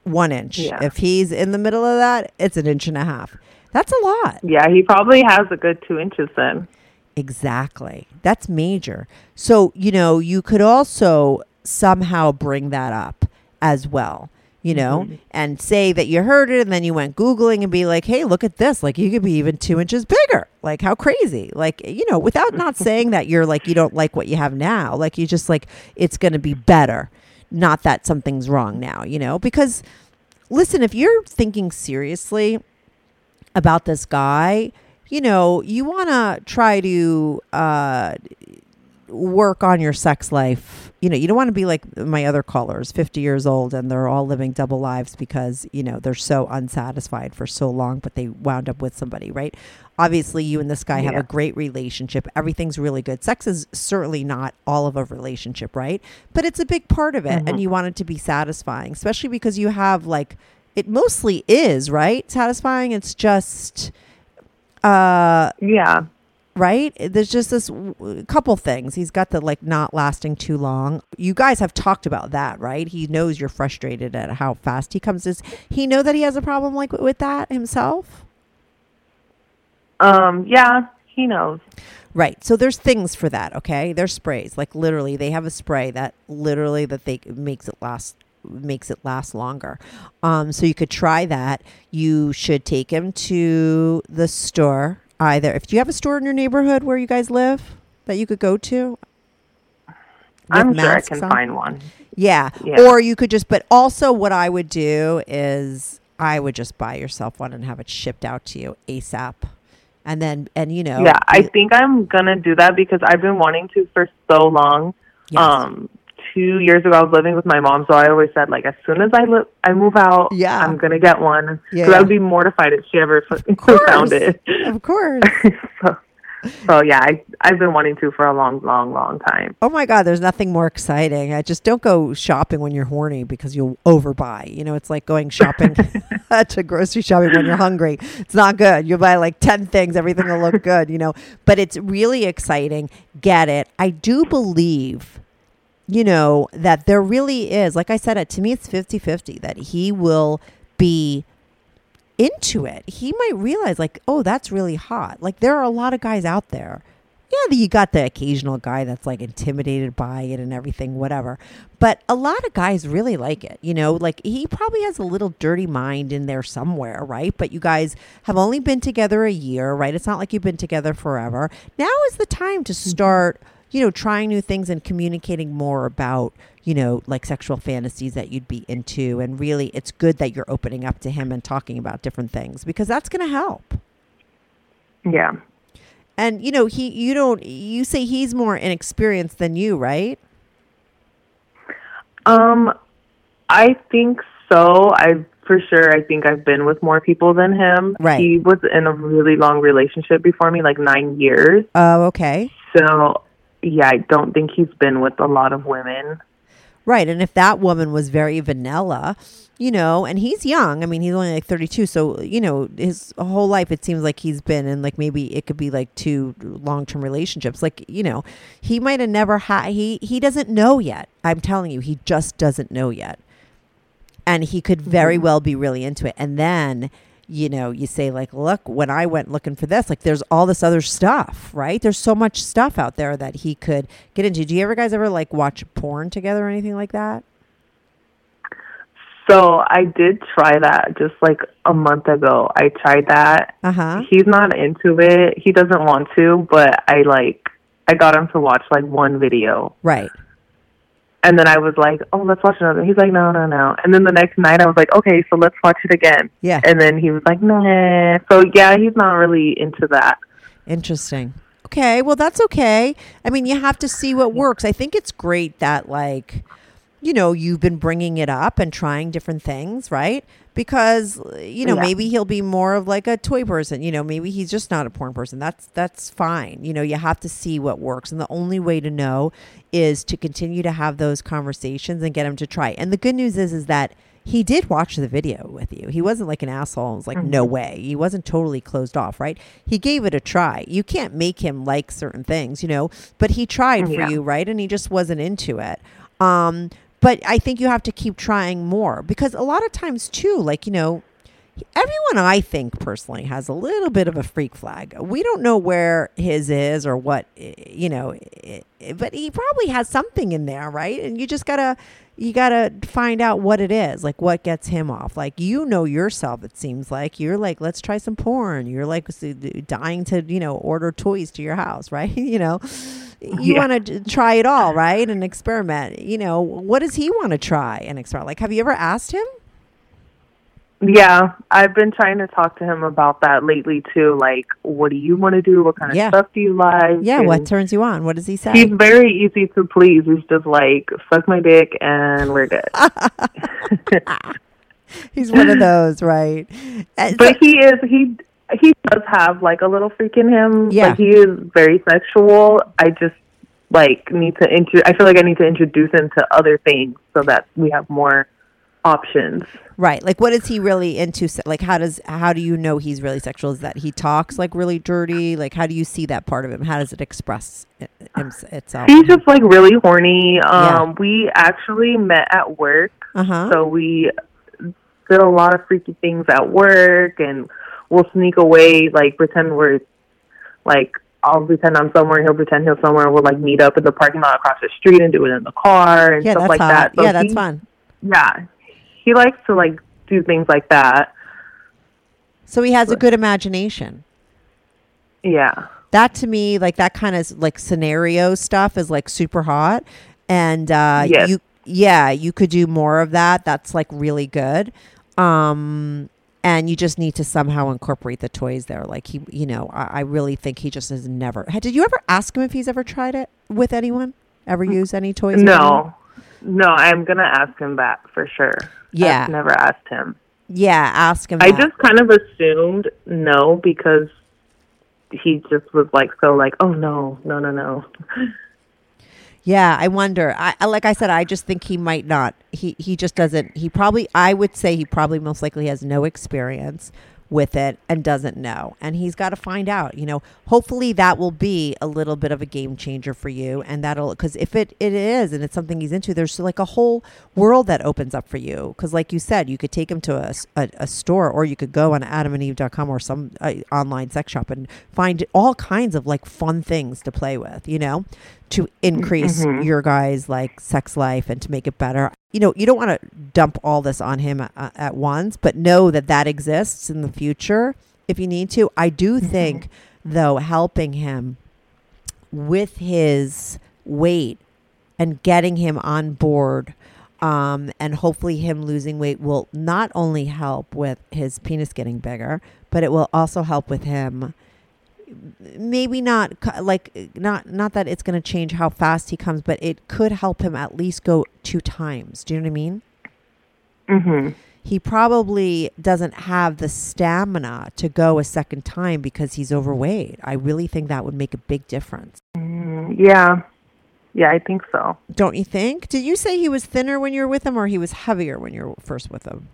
one inch. Yeah. If he's in the middle of that, it's an inch and a half. That's a lot. Yeah, he probably has a good two inches then. Exactly. That's major. So, you know, you could also somehow bring that up as well, you know, mm-hmm. and say that you heard it and then you went Googling and be like, "Hey, look at this. Like you could be even two inches bigger. Like how crazy." Like, you know, without not saying that you're like, you don't like what you have now. Like you just like, it's going to be better. Not that something's wrong now, you know, because listen, if you're thinking seriously about this guy, you know, you want to try to uh, work on your sex life. You know, you don't want to be like my other callers, fifty years old, and they're all living double lives because, you know, they're so unsatisfied for so long, but they wound up with somebody, right? Obviously, you and this guy yeah. have a great relationship. Everything's really good. Sex is certainly not all of a relationship, right? But it's a big part of it. Mm-hmm. And you want it to be satisfying, especially because you have like, it mostly is, right? Satisfying. It's just, uh, yeah. Right? There's just this w- couple things. He's got the like not lasting too long. You guys have talked about that, right? He knows you're frustrated at how fast he comes. Does he know that he has a problem like w- with that himself? Um, yeah, he knows. Right. So there's things for that. Okay. There's sprays. Like literally they have a spray that literally that they makes it last makes it last longer. Um, so you could try that. You should take him to the store. Either if you have a store in your neighborhood where you guys live that you could go to, I'm sure I can on. find one. Yeah. yeah, or you could just. But also, what I would do is I would just buy yourself one and have it shipped out to you ASAP, and then and you know. Yeah, I think I'm gonna do that because I've been wanting to for so long. Yes. Um, two years ago, I was living with my mom, so I always said like, as soon as I live, I move out, yeah. I'm gonna get one. Because yeah. I would be mortified if she ever found it. Of course. so, so yeah, I I've been wanting to for a long, long, long time. Oh my God, there's nothing more exciting. I just don't go shopping when you're horny because you'll overbuy. You know, it's like going shopping to grocery shopping when you're hungry. It's not good. You'll buy like ten things, everything will look good. You know, but it's really exciting. Get it? I do believe. You know, that there really is, like I said, it to me, it's fifty-fifty that he will be into it. He might realize like, oh, that's really hot. Like there are a lot of guys out there. Yeah, you got the occasional guy that's like intimidated by it and everything, whatever. But a lot of guys really like it. You know, like he probably has a little dirty mind in there somewhere, right? But you guys have only been together a year, right? It's not like you've been together forever. Now is the time to start... you know, trying new things and communicating more about, you know, like sexual fantasies that you'd be into. And really, it's good that you're opening up to him and talking about different things because that's going to help. Yeah. And, you know, he, you don't, you say he's more inexperienced than you, right? Um, I think so. I for sure, I think I've been with more people than him. Right. He was in a really long relationship before me, like nine years. Oh, okay. So... yeah, I don't think he's been with a lot of women. Right. And if that woman was very vanilla, you know, and he's young, I mean, he's only like thirty-two. So, you know, his whole life, it seems like he's been in like maybe it could be like two long-term relationships. Like, you know, he might have never had, he, he doesn't know yet. I'm telling you, he just doesn't know yet. And he could very mm-hmm. well be really into it. And then... you know, you say like, look, when I went looking for this, like there's all this other stuff, right? There's so much stuff out there that he could get into. Do you ever guys ever like watch porn together or anything like that? So I did try that just like a month ago. I tried that. Uh-huh. He's not into it. He doesn't want to, but I like, I got him to watch like one video. Right. And then I was like, oh, let's watch another. He's like, no, no, no. And then the next night I was like, okay, so let's watch it again. Yeah. And then he was like, nah. So yeah, he's not really into that. Interesting. Okay. Well, that's okay. I mean, you have to see what works. I think it's great that like, you know, you've been bringing it up and trying different things, right? Because, you know, yeah. maybe he'll be more of like a toy person. You know, maybe he's just not a porn person. That's that's fine. You know, you have to see what works. And the only way to know is to continue to have those conversations and get him to try. And the good news is, is that he did watch the video with you. He wasn't like an asshole. It was like, mm-hmm. no way. He wasn't totally closed off, right? He gave it a try. You can't make him like certain things, you know, but he tried yeah. for you, right? And he just wasn't into it. Um, But I think you have to keep trying more because a lot of times too, like, you know, everyone I think personally has a little bit of a freak flag. We don't know where his is or what, you know, but he probably has something in there, right? And you just gotta, you gotta find out what it is, like what gets him off. Like, you know yourself, it seems like. You're like, let's try some porn. You're like dying to, you know, order toys to your house, right? You know, you yeah. want to try it all, right? And experiment. You know, what does he want to try and experiment? Like, have you ever asked him? Yeah, I've been trying to talk to him about that lately too. Like, what do you want to do? What kind of yeah. stuff do you like? Yeah, and what turns you on? What does he say? He's very easy to please. He's just like, suck my dick and we're good. He's one of those, right? And but so- he is, he he does have like a little freak in him. Yeah. Like, he is very sexual. I just like need to, intro- I feel like I need to introduce him to other things so that we have more options. Right. Like, what is he really into? Like, how does, how do you know he's really sexual? Is that he talks like really dirty? Like, how do you see that part of him? How does it express itself? He's just like really horny. Um, yeah. We actually met at work. Uh-huh. So we did a lot of freaky things at work, and we'll sneak away, like pretend we're like, I'll pretend I'm somewhere, he'll pretend he'll somewhere. We'll like meet up in the parking lot across the street and do it in the car and yeah, stuff like hot. that. So yeah, that's he, fun. Yeah. He likes to, like, do things like that. So he has a good imagination. Yeah. That, to me, like, that kind of, like, scenario stuff is, like, super hot. And, uh, yes. you, yeah, you could do more of that. That's, like, really good. Um, and you just need to somehow incorporate the toys there. Like, he, you know, I, I really think he just has never. Did you ever ask him if he's ever tried it with anyone? Ever used any toys? No. No, I'm going to ask him that for sure. Yeah. I've never asked him. Yeah, ask him I that. Just kind of assumed no because he just was like, so like, oh, no, no, no, no. Yeah, I wonder. I Like I said, I just think he might not. He, he just doesn't. He probably, I would say he probably most likely has no experience with it and doesn't know, and he's got to find out, you know. Hopefully that will be a little bit of a game changer for you, and that'll, because if it it is and it's something he's into, there's like a whole world that opens up for you, because like you said, you could take him to a, a, a store, or you could go on adam and eve dot com or some uh, online sex shop and find all kinds of like fun things to play with, you know, to increase mm-hmm. your guys' like sex life and to make it better. You know, you don't want to dump all this on him at, at once, but know that that exists in the future if you need to. I do mm-hmm. think, though, helping him with his weight and getting him on board, um, and hopefully him losing weight, will not only help with his penis getting bigger, but it will also help with him. Maybe not like not not that it's going to change how fast he comes, but it could help him at least go two times. Do you know what I mean? Mm-hmm. He probably doesn't have the stamina to go a second time because he's overweight. I really think that would make a big difference. Mm, yeah. Yeah, I think so. Don't you think? Did you say he was thinner when you were with him, or he was heavier when you were first with him?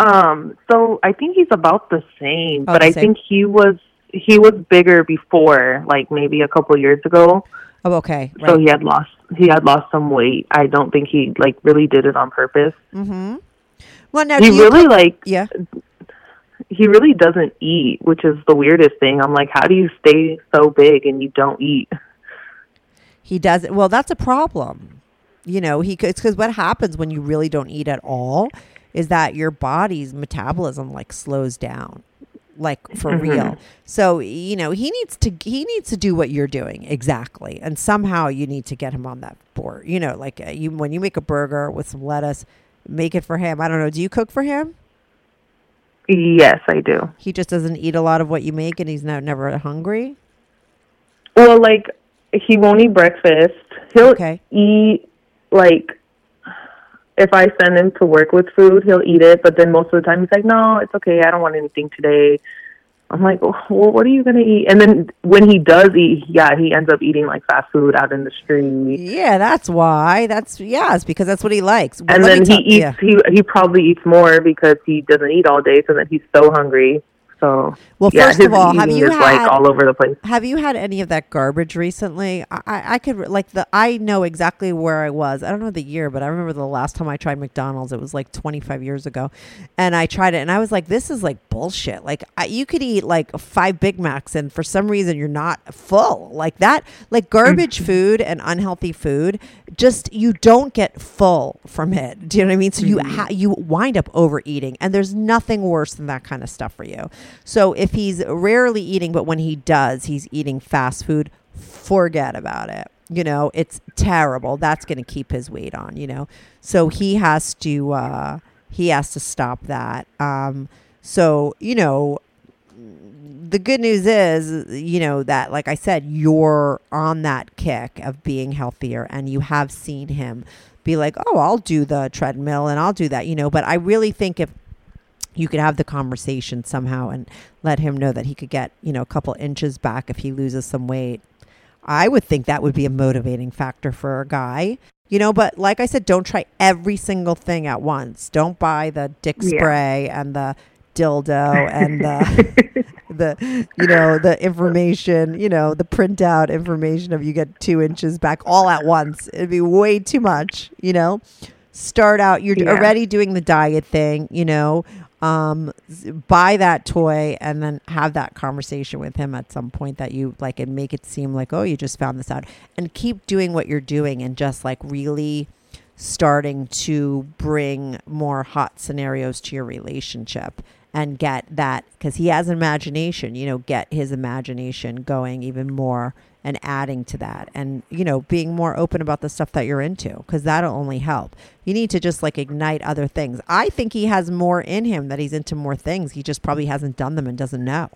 Um. So I think he's about the same, oh, but the I same. think he was He was bigger before, like maybe a couple of years ago. Oh, okay. Right. So he had lost he had lost some weight. I don't think he like really did it on purpose. Mm-hmm. Well, now he really you... like yeah. He really doesn't eat, which is the weirdest thing. I'm like, how do you stay so big and you don't eat? He doesn't. Well, that's a problem. You know, he it's because what happens when you really don't eat at all is that your body's metabolism like slows down, like for mm-hmm. real. So, you know, he needs to, he needs to do what you're doing. Exactly. And somehow you need to get him on that board. You know, like uh, you, when you make a burger with some lettuce, make it for him. I don't know. Do you cook for him? Yes, I do. He just doesn't eat a lot of what you make and he's not never hungry? Well, like, he won't eat breakfast. He'll okay. eat, like, if I send him to work with food, he'll eat it. But then most of the time he's like, no, it's okay. I don't want anything today. I'm like, well, what are you going to eat? And then when he does eat, yeah, he ends up eating, like, fast food out in the street. Yeah, that's why. That's, yeah, it's because that's what he likes. Well, and then he eats, yeah. he, he probably eats more because he doesn't eat all day, so then he's so hungry. So, well, yeah, first of all, have you had, like, all over the place. Have you had any of that garbage recently? I, I could like the I know exactly where I was. I don't know the year, but I remember the last time I tried McDonald's. It was like twenty-five years ago, and I tried it, and I was like, "This is like bullshit." Like I, you could eat like five Big Macs, and for some reason you're not full like that. Like garbage food and unhealthy food, just you don't get full from it. Do you know what I mean? So you ha- you wind up overeating, and there's nothing worse than that kind of stuff for you. So if he's rarely eating, but when he does, he's eating fast food, forget about it. You know, it's terrible. That's going to keep his weight on, you know. So he has to uh, he has to stop that. Um, so, you know, the good news is, you know, that, like I said, you're on that kick of being healthier and you have seen him be like, oh, I'll do the treadmill and I'll do that, you know. But I really think if you could have the conversation somehow and let him know that he could get, you know, a couple inches back if he loses some weight. I would think that would be a motivating factor for a guy, you know, but like I said, don't try every single thing at once. Don't buy the dick spray yeah. and the dildo and the, the, you know, the information, you know, the printout information of you get two inches back all at once. It'd be way too much, you know. Start out, you're yeah. already doing the diet thing, you know. Um, buy that toy and then have that conversation with him at some point that you like and make it seem like, oh, you just found this out, and keep doing what you're doing and just like really starting to bring more hot scenarios to your relationship and get that, because he has an imagination, you know, get his imagination going even more and adding to that and, you know, being more open about the stuff that you're into, because that'll only help. You need to just like ignite other things. I think he has more in him, that he's into more things. He just probably hasn't done them and doesn't know.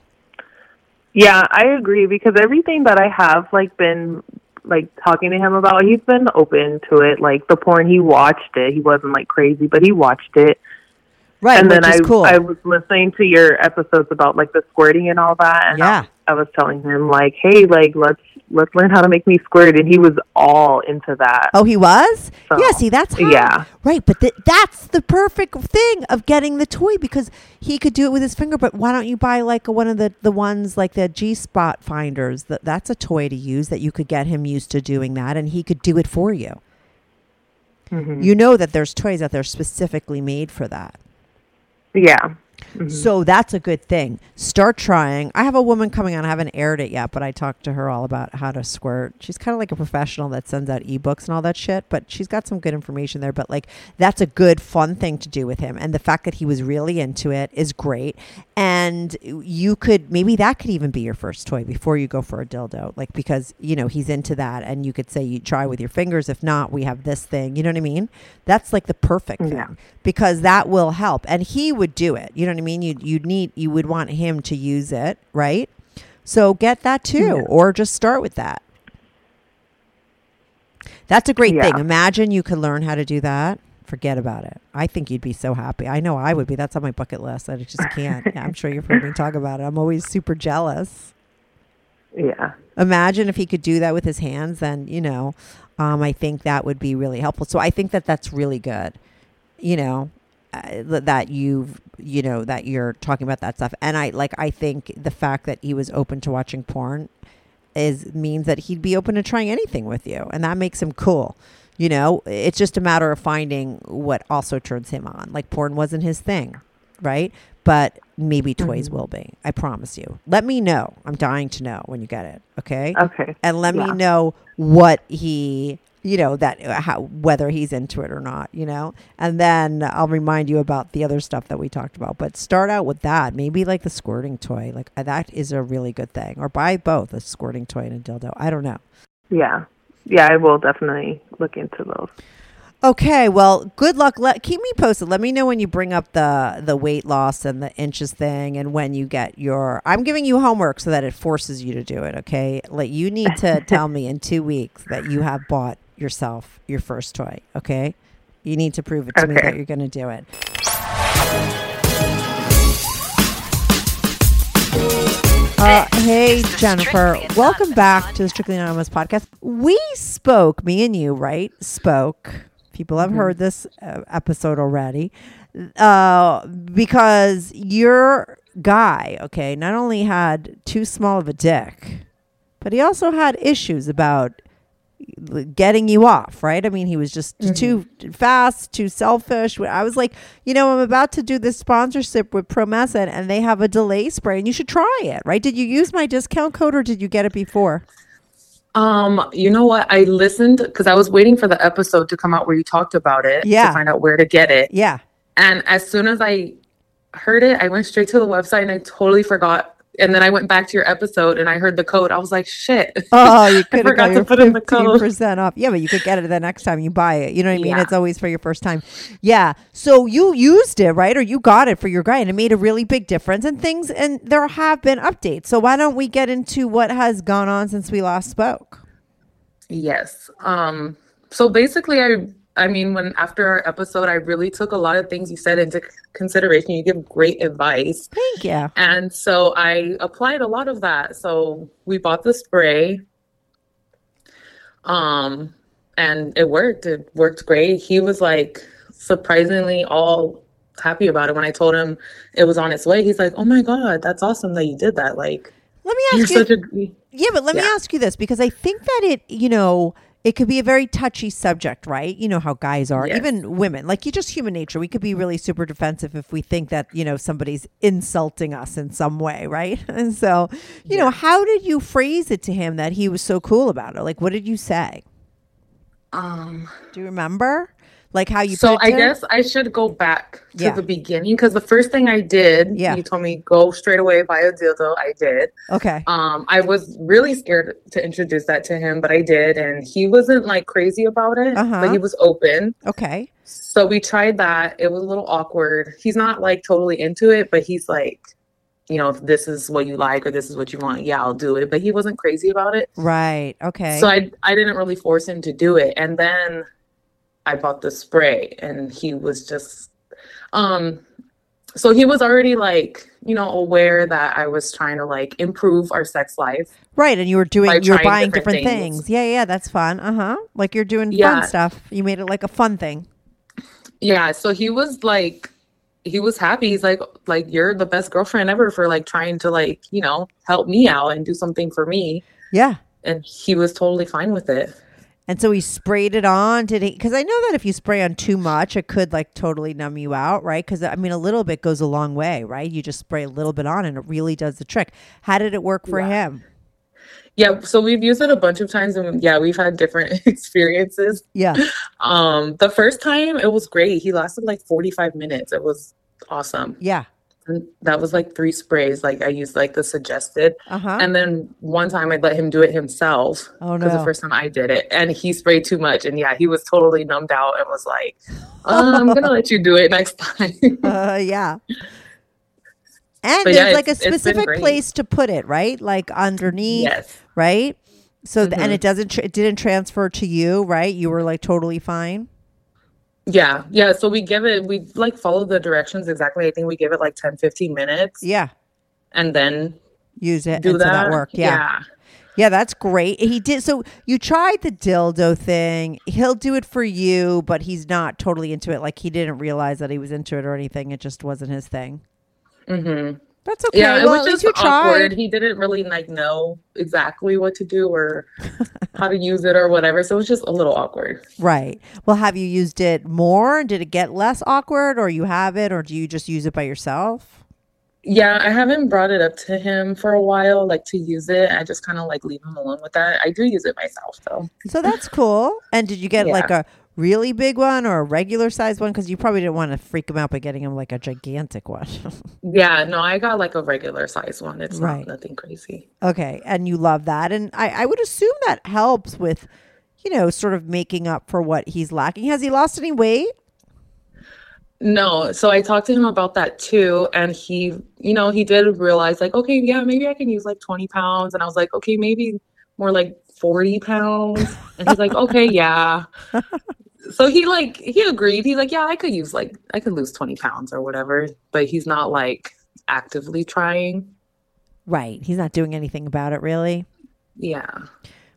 Yeah, I agree, because everything that I have like been like talking to him about, he's been open to it. Like the porn, he watched it. He wasn't like crazy, but he watched it. Right, and then I, cool. I was listening to your episodes about like the squirting and all that, and yeah. I, I was telling him like, "Hey, like let's let's learn how to make me squirt," and he was all into that. Oh, he was? So, yeah. See, that's hot. Yeah. Right, but th- that's the perfect thing of getting the toy, because he could do it with his finger. But why don't you buy like one of the, the ones like the G spot finders? That that's a toy to use that you could get him used to doing that, and he could do it for you. Mm-hmm. You know that there's toys that they're specifically made for that. Yeah. Mm-hmm. So that's a good thing. Start trying. I have a woman coming on. I haven't aired it yet, but I talked to her all about how to squirt. She's kind of like a professional that sends out ebooks and all that shit, but she's got some good information there. But like, that's a good, fun thing to do with him. And the fact that he was really into it is great. And you could, maybe that could even be your first toy before you go for a dildo. Like, because, you know, he's into that. And you could say, you try with your fingers. If not, we have this thing. You know what I mean? That's like the perfect yeah. thing, because that will help. And he would do it. You know what I mean? You you need you would want him to use it, right? So get that too, yeah. or just start with that. That's a great yeah. thing. Imagine you could learn how to do that. Forget about it. I think you'd be so happy. I know I would be. That's on my bucket list. I just can't. Yeah, I'm sure you've heard me talk about it. I'm always super jealous. Yeah. Imagine if he could do that with his hands. Then you know, um, I think that would be really helpful. So I think that that's really good. You know. Uh, that you've, you know, that you're talking about that stuff. And I like, I think the fact that he was open to watching porn is means that he'd be open to trying anything with you. And that makes him cool. You know, it's just a matter of finding what also turns him on. Like porn wasn't his thing. right? But maybe toys mm-hmm. will be. I promise you. Let me know. I'm dying to know when you get it. Okay. Okay. And let yeah. me know what he, you know, that how whether he's into it or not, you know, and then I'll remind you about the other stuff that we talked about. But start out with that. Maybe like the squirting toy. Like that is a really good thing. Or buy both a squirting toy and a dildo. I don't know. Yeah. Yeah, I will definitely look into those. Okay, well, good luck. Let, keep me posted. Let me know when you bring up the, the weight loss and the inches thing and when you get your... I'm giving you homework so that it forces you to do it, okay? Like, you need to tell me in two weeks that you have bought yourself your first toy, okay? You need to prove it to okay. me that you're going to do it. Uh, hey, Jennifer. Welcome back to the Strictly Anonymous Podcast. We spoke, me and you, right? Spoke... People have heard this episode already uh, because your guy, okay, not only had too small of a dick, but he also had issues about getting you off, right? I mean, he was just mm-hmm. too fast, too selfish. I was like, you know, I'm about to do this sponsorship with Promescent and they have a delay spray and you should try it, right? Did you use my discount code or did you get it before? Um, you know what? I listened because I was waiting for the episode to come out where you talked about it yeah. to find out where to get it. Yeah. And as soon as I heard it, I went straight to the website and I totally forgot. And then I went back to your episode and I heard the code. I was like, shit. Oh, you could have got to put in the code. fifteen percent off. Yeah, but you could get it the next time you buy it. You know what I mean? Yeah. It's always for your first time. Yeah. So you used it, right? Or you got it for your guy and it made a really big difference and things. And there have been updates. So why don't we get into what has gone on since we last spoke? Yes. Um, so basically, I I mean, when after our episode, I really took a lot of things you said into consideration. You give great advice. Thank you. And so I applied a lot of that. So we bought the spray. Um, and it worked. It worked great. He was like surprisingly all happy about it. When I told him it was on its way, he's like, oh my God, that's awesome that you did that. Like, let me ask you're you. Such a, yeah, but let yeah. me ask you this, because I think that it, you know, it could be a very touchy subject, right? You know how guys are, yes. even women. Like, you just human nature. We could be really super defensive if we think that, you know, somebody's insulting us in some way, right? And so, you yeah. know, how did you phrase it to him that he was so cool about it? Like, what did you say? Um, Do you remember? Like how you So I it? guess I should go back to yeah. the beginning, because the first thing I did, yeah. you told me go straight away, buy a dildo. I did. Okay. Um, I was really scared to introduce that to him, but I did. And he wasn't like crazy about it, uh-huh. but he was open. Okay. So we tried that. It was a little awkward. He's not like totally into it, but he's like, you know, if this is what you like or this is what you want, yeah, I'll do it. But he wasn't crazy about it. Right. Okay. So I, I didn't really force him to do it. And then I bought the spray and he was just, um, so he was already like, you know, aware that I was trying to like improve our sex life. Right. And you were doing, you were buying different, different things. things. Yeah. Yeah. That's fun. Uh-huh. Like you're doing yeah. fun stuff. You made it like a fun thing. Yeah. So he was like, he was happy. He's like, like, you're the best girlfriend ever for like trying to like, you know, help me out and do something for me. Yeah. And he was totally fine with it. And so he sprayed it on. Did he? Because I know that if you spray on too much, it could like totally numb you out, right? Because I mean, a little bit goes a long way, right? You just spray a little bit on, and it really does the trick. How did it work for yeah. him? Yeah, so we've used it a bunch of times, and yeah, we've had different experiences. Yeah. Um, the first time it was great. He lasted like forty-five minutes. It was awesome. Yeah. And that was like three sprays. Like I used like the suggested. Uh-huh. And then one time I'd let him do it himself. Oh, no. Because the first time I did it and he sprayed too much. And yeah, he was totally numbed out and was like, uh, I'm going to let you do it next time. uh, yeah. And but there's yeah, like a specific place to put it, right? Like underneath, yes. right? So, mm-hmm. the, and it doesn't, tr- it didn't transfer to you, right? You were like totally fine. Yeah. Yeah. So we give it, we like follow the directions exactly. I think we give it like ten, fifteen minutes. Yeah. And then use it. Do that. that work. Yeah. yeah. Yeah. That's great. He did. So you tried the dildo thing. He'll do it for you, but he's not totally into it. Like he didn't realize that he was into it or anything. It just wasn't his thing. Mm-hmm. That's okay. Yeah, well, it was just you awkward. Tried. He didn't really like know exactly what to do or how to use it or whatever. So it was just a little awkward. Right. Well, have you used it more? Did it get less awkward, or you have it, or do you just use it by yourself? Yeah, I haven't brought it up to him for a while, like to use it. I just kind of like leave him alone with that. I do use it myself, though. So that's cool. And did you get yeah. like a really big one or a regular size one? Because you probably didn't want to freak him out by getting him like a gigantic one. Yeah, no, I got like a regular size one. It's right. not nothing crazy. Okay, and you love that. And I, I would assume that helps with, you know, sort of making up for what he's lacking. Has he lost any weight? No, so I talked to him about that too, and he, you know, he did realize like, okay, yeah, maybe I can use like twenty pounds. And I was like, okay, maybe more like forty pounds. And he's like, okay, yeah. So he like, he agreed. He's like, yeah, I could use like, I could lose twenty pounds or whatever, but he's not like actively trying. Right. He's not doing anything about it really. Yeah.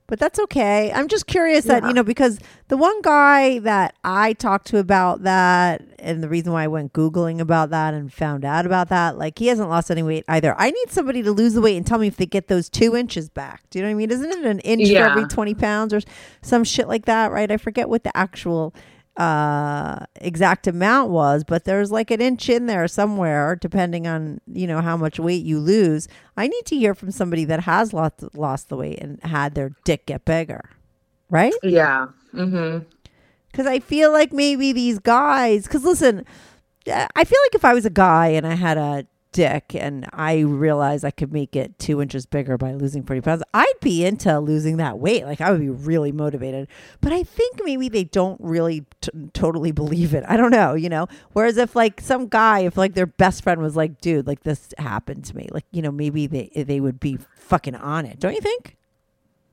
But that's okay. I'm just curious that, yeah. you know, because the one guy that I talked to about that, and the reason why I went Googling about that and found out about that, like he hasn't lost any weight either. I need somebody to lose the weight and tell me if they get those two inches back. Do you know what I mean? Isn't it an inch yeah. for every twenty pounds or some shit like that, right? I forget what the actual uh, exact amount was, but there's like an inch in there somewhere, depending on, you know, how much weight you lose. I need to hear from somebody that has lost, lost the weight and had their dick get bigger, right? Yeah. Mm-hmm. Because I feel like maybe these guys, because listen, I feel like if I was a guy and I had a dick and I realized I could make it two inches bigger by losing forty pounds, I'd be into losing that weight. Like I would be really motivated. But I think maybe they don't really t- totally believe it. I don't know, you know, whereas if like some guy, if like their best friend was like, dude, like this happened to me, like, you know, maybe they, they would be fucking on it. Don't you think?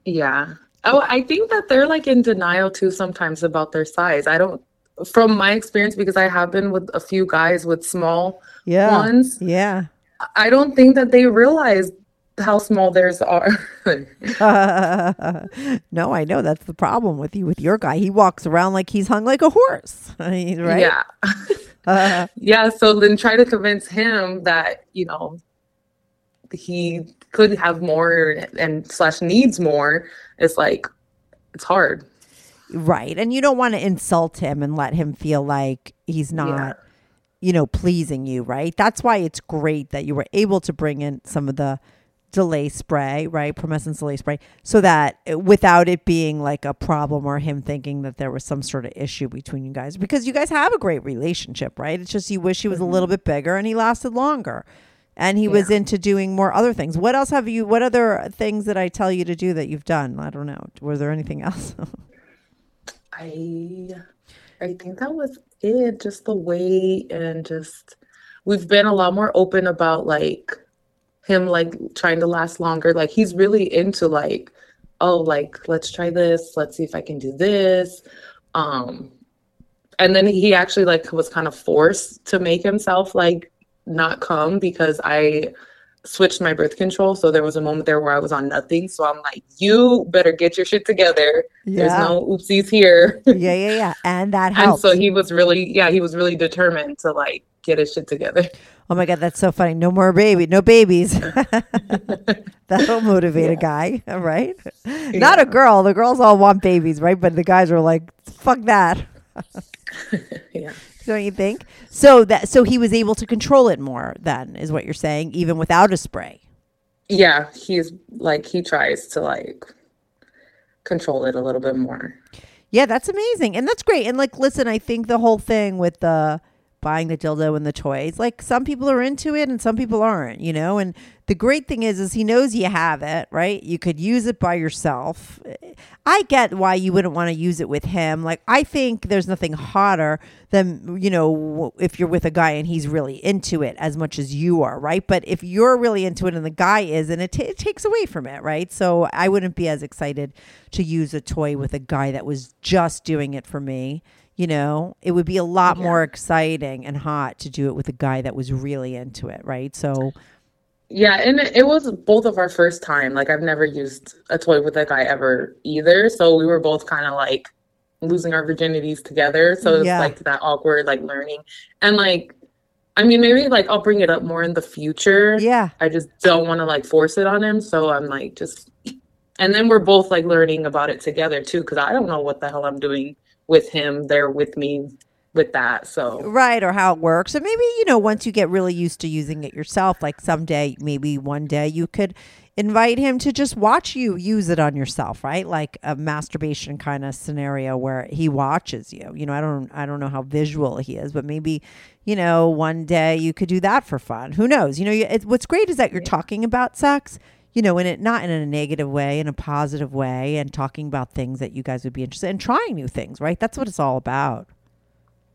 Yeah. Oh, I think that they're like in denial too sometimes about their size. I don't, from my experience, because I have been with a few guys with small yeah. ones. Yeah. I don't think that they realize how small theirs are. uh, no, I know that's the problem with you, with your guy. He walks around like he's hung like a horse, right? Yeah. uh, yeah. So then try to convince him that, you know, he could have more and slash needs more. It's like, it's hard. Right. And you don't want to insult him and let him feel like he's not, yeah. you know, pleasing you. Right. That's why it's great that you were able to bring in some of the delay spray, right? Promescent delay spray. So that without it being like a problem or him thinking that there was some sort of issue between you guys, because you guys have a great relationship, right? It's just you wish he was mm-hmm. a little bit bigger and he lasted longer. And he yeah. was into doing more other things. What else have you, what other things did I tell you to do that you've done? I don't know. Was there anything else? I I think that was it. Just the weight, and just, we've been a lot more open about like him, like trying to last longer. Like he's really into like, oh, like, let's try this. Let's see if I can do this. Um, and then he actually like was kind of forced to make himself like, not come, because I switched my birth control. So there was a moment there where I was on nothing. So I'm like, you better get your shit together. Yeah. There's no oopsies here. Yeah, yeah, yeah. And that helps. And so he was really, yeah, he was really determined to like get his shit together. Oh my God, that's so funny. No more baby, no babies. That'll motivate yeah. a guy, right? Yeah. Not a girl. The girls all want babies, right? But the guys were like, fuck that. yeah. Don't you think? So that so he was able to control it more then is what you're saying, even without a spray. Yeah, he's like he tries to like control it a little bit more. Yeah, that's amazing. And that's great. And like listen, I think the whole thing with the buying the dildo and the toys, like some people are into it and some people aren't, you know, and the great thing is, is he knows you have it, right? You could use it by yourself. I get why you wouldn't want to use it with him. Like, I think there's nothing hotter than, you know, if you're with a guy and he's really into it as much as you are, right? But if you're really into it and the guy is, and it, t- it takes away from it, right? So I wouldn't be as excited to use a toy with a guy that was just doing it for me. You know, it would be a lot yeah. more exciting and hot to do it with a guy that was really into it, right? So, yeah, and it was both of our first time. Like, I've never used a toy with a guy ever either. So we were both kind of like losing our virginities together. So it's yeah. like that awkward, like learning. And like, I mean, maybe like I'll bring it up more in the future. Yeah. I just don't want to like force it on him. So I'm like, just, and then we're both like learning about it together too. Cause I don't know what the hell I'm doing with him. They're with me with that. So, right. Or how it works. And maybe, you know, once you get really used to using it yourself, like someday, maybe one day you could invite him to just watch you use it on yourself, right? Like a masturbation kind of scenario where he watches you. You know, I don't I don't know how visual he is, but maybe, you know, one day you could do that for fun. Who knows? You know, it, what's great is that you're talking about sex, you know, in it, not in a negative way, in a positive way, and talking about things that you guys would be interested in, trying new things, right? That's what it's all about.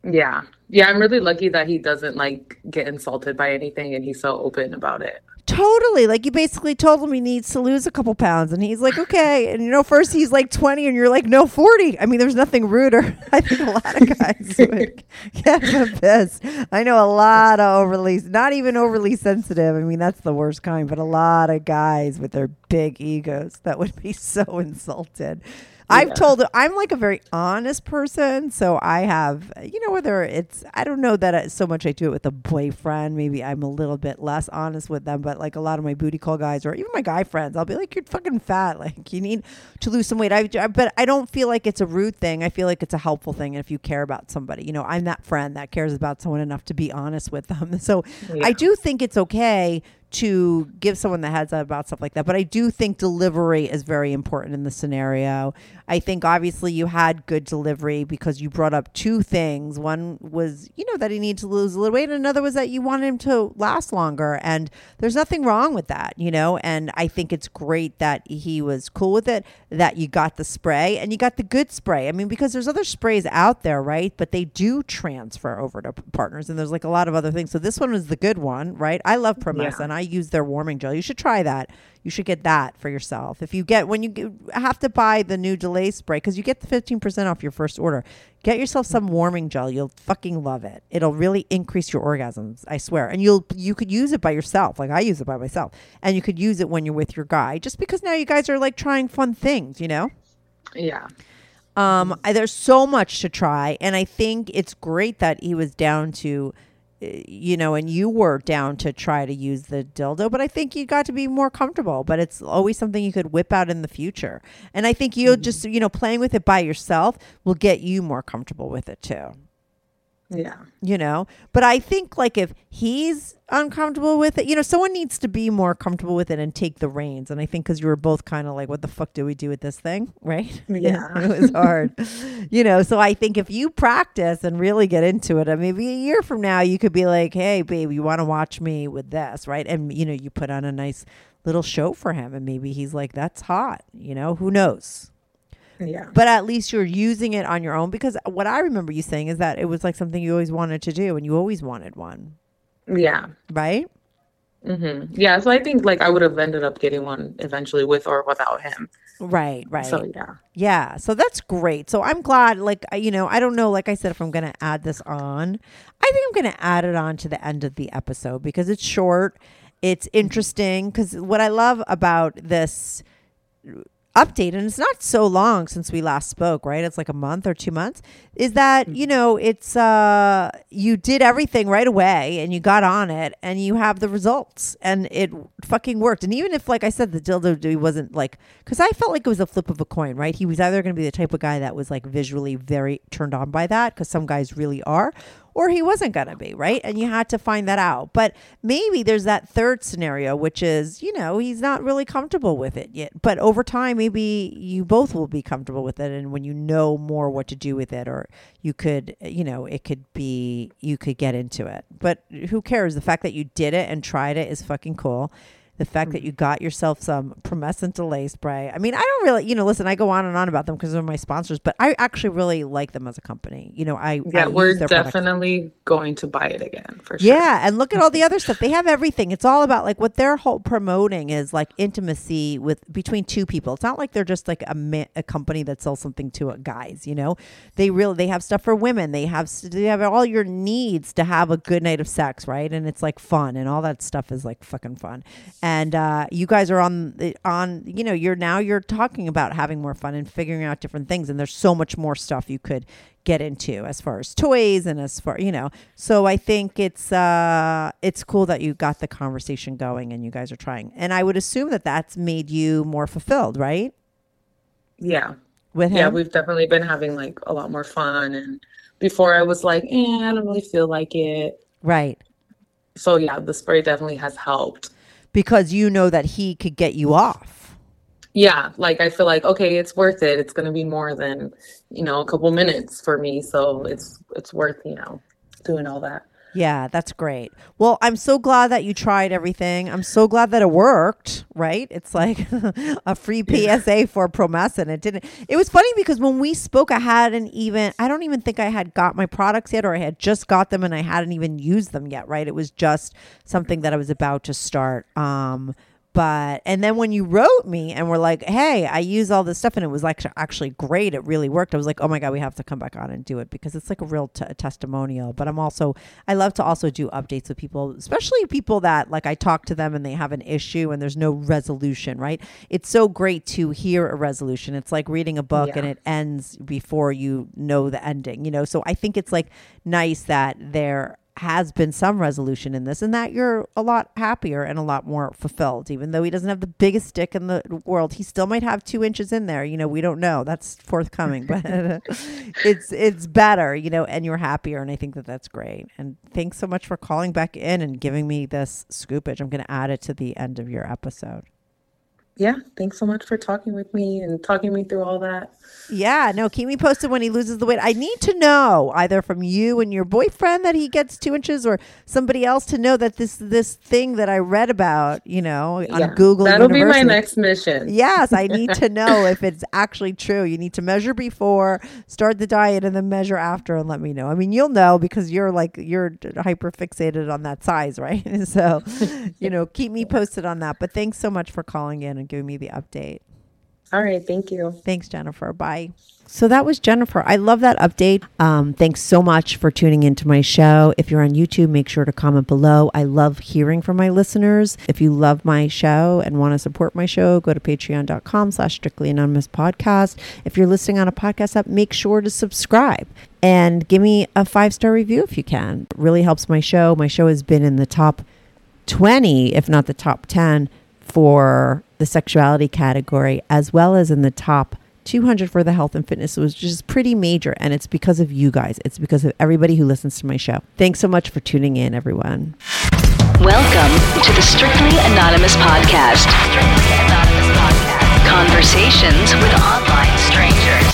Yeah. Yeah, I'm really lucky that he doesn't like get insulted by anything and he's so open about it. Totally. Like you basically told him he needs to lose a couple pounds and he's like, okay. And you know, first he's like twenty and you're like, no, forty. I mean, there's nothing ruder. I think a lot of guys would get the piss. I know a lot of overly, not even overly sensitive. I mean, that's the worst kind, but a lot of guys with their big egos that would be so insulted. I've yeah. told him, I'm like a very honest person. So I have, you know, whether it's, I don't know that I, so much I do it with a boyfriend. Maybe I'm a little bit less honest with them, but like a lot of my booty call guys or even my guy friends, I'll be like, you're fucking fat. Like you need to lose some weight. I, but I don't feel like it's a rude thing. I feel like it's a helpful thing. And if you care about somebody, you know, I'm that friend that cares about someone enough to be honest with them. So yeah. I do think it's okay to give someone the heads up about stuff like that. But I do think delivery is very important in the scenario. I think obviously you had good delivery because you brought up two things. One was, you know, that he needed to lose a little weight, and another was that you wanted him to last longer. And there's nothing wrong with that, you know? And I think it's great that he was cool with it, that you got the spray and you got the good spray. I mean, because there's other sprays out there, right? But they do transfer over to partners and there's like a lot of other things. So this one was the good one, right? I love Promescent. Yeah. I use their warming gel. You should try that. You should get that for yourself. If you get, when you get, have to buy the new delay spray, because you get the fifteen percent off your first order, get yourself some warming gel. You'll fucking love it. It'll really increase your orgasms, I swear. And you'll, you could use it by yourself. Like I use it by myself. And you could use it when you're with your guy, just because now you guys are like trying fun things, you know? Yeah. Um, I, there's so much to try. And I think it's great that he was down to, you know, and you were down to try to use the dildo, but I think you got to be more comfortable, but it's always something you could whip out in the future. And I think you'll mm-hmm. just, you know, playing with it by yourself will get you more comfortable with it too. Yeah. You know, but I think like if he's uncomfortable with it, you know, someone needs to be more comfortable with it and take the reins. And I think because you were both kind of like, what the fuck do we do with this thing? Right. Yeah. It was hard. You know, so I think if you practice and really get into it, and maybe a year from now, you could be like, hey, babe, you want to watch me with this? Right. And, you know, you put on a nice little show for him and maybe he's like, that's hot. You know, who knows? Yeah. But at least you're using it on your own, because what I remember you saying is that it was like something you always wanted to do and you always wanted one. Yeah. Right? Mm-hmm. Yeah. So I think like I would have ended up getting one eventually with or without him. Right. Right. So yeah. Yeah. So that's great. So I'm glad, like, you know, I don't know, like I said, if I'm going to add this on, I think I'm going to add it on to the end of the episode because it's short. It's interesting because what I love about this update, and it's not so long since we last spoke, right? It's like a month or two months, is that, you know, it's uh you did everything right away and you got on it and you have the results and it fucking worked. And even if, like I said, the dildo wasn't like, because I felt like it was a flip of a coin, right? He was either going to be the type of guy that was like visually very turned on by that, because some guys really are, or he wasn't going to be, right? And you had to find that out. But maybe there's that third scenario, which is, you know, he's not really comfortable with it yet. But over time, maybe you both will be comfortable with it. And when you know more what to do with it, or you could, you know, it could be, you could get into it. But who cares? The fact that you did it and tried it is fucking cool. The fact that you got yourself some Promescent delay spray. I mean, I don't really, you know, listen, I go on and on about them because they're my sponsors, but I actually really like them as a company. You know, I yeah, I we're definitely products. Going to buy it again for sure. Yeah, and look at all the other stuff. They have everything. It's all about like what they're whole promoting is like intimacy with between two people. It's not like they're just like a ma- a company that sells something to uh, guys. You know, they really they have stuff for women. They have they have all your needs to have a good night of sex, right? And it's like fun, and all that stuff is like fucking fun. And And uh, you guys are on, on, you know, you're now you're talking about having more fun and figuring out different things. And there's so much more stuff you could get into as far as toys and as far, you know. So I think it's uh, it's cool that you got the conversation going and you guys are trying. And I would assume that that's made you more fulfilled, right? Yeah. With him? Yeah, we've definitely been having like a lot more fun. And before I was like, eh, I don't really feel like it. Right. So yeah, the spray definitely has helped. Because you know that he could get you off. Yeah. Like, I feel like, okay, it's worth it. It's going to be more than, you know, a couple minutes for me. So it's, it's worth, you know, doing all that. Yeah. That's great. Well, I'm so glad that you tried everything. I'm so glad that it worked, right? It's like a free P S A for Promescent. It didn't, it was funny because when we spoke, I hadn't even, I don't even think I had got my products yet, or I had just got them and I hadn't even used them yet. Right. It was just something that I was about to start. Um, But, and then when you wrote me and were like, hey, I use all this stuff and it was like actually great. It really worked. I was like, oh my God, we have to come back on and do it because it's like a real t- testimonial. But I'm also, I love to also do updates with people, especially people that like I talk to them and they have an issue and there's no resolution, right? It's so great to hear a resolution. It's like reading a book yeah. and it ends before you know the ending, you know? So I think it's like nice that they're, has been some resolution in this and that you're a lot happier and a lot more fulfilled. Even though he doesn't have the biggest dick in the world, he still might have two inches in there. You know, we don't know. That's forthcoming, but it's it's better, you know, and you're happier. And I think that that's great. And thanks so much for calling back in and giving me this scoopage. I'm going to add it to the end of your episode. Yeah. Thanks so much for talking with me and talking me through all that. Yeah. No, keep me posted when he loses the weight. I need to know either from you and your boyfriend that he gets two inches or somebody else to know that this this thing that I read about, you know, on yeah, Google. That'll University. Be my next mission. Yes. I need to know if it's actually true. You need to measure before, start the diet, and then measure after and let me know. I mean, you'll know because you're like, you're hyper fixated on that size, right? So, you know, keep me posted on that. But thanks so much for calling in and giving me the update. All right. Thank you. Thanks, Jennifer. Bye. So that was Jennifer. I love that update. Um, thanks so much for tuning into my show. If you're on YouTube, make sure to comment below. I love hearing from my listeners. If you love my show and want to support my show, go to patreon.com slash strictly anonymous podcast. If you're listening on a podcast app, make sure to subscribe and give me a five-star review if you can. It really helps my show. My show has been in the top twenty, if not the top ten, for the sexuality category, as well as in the top two hundred for the health and fitness, which is pretty major. And it's because of you guys. It's because of everybody who listens to my show. Thanks so much for tuning in, everyone. Welcome to the Strictly Anonymous Podcast. Strictly Anonymous Podcast. Conversations with online strangers.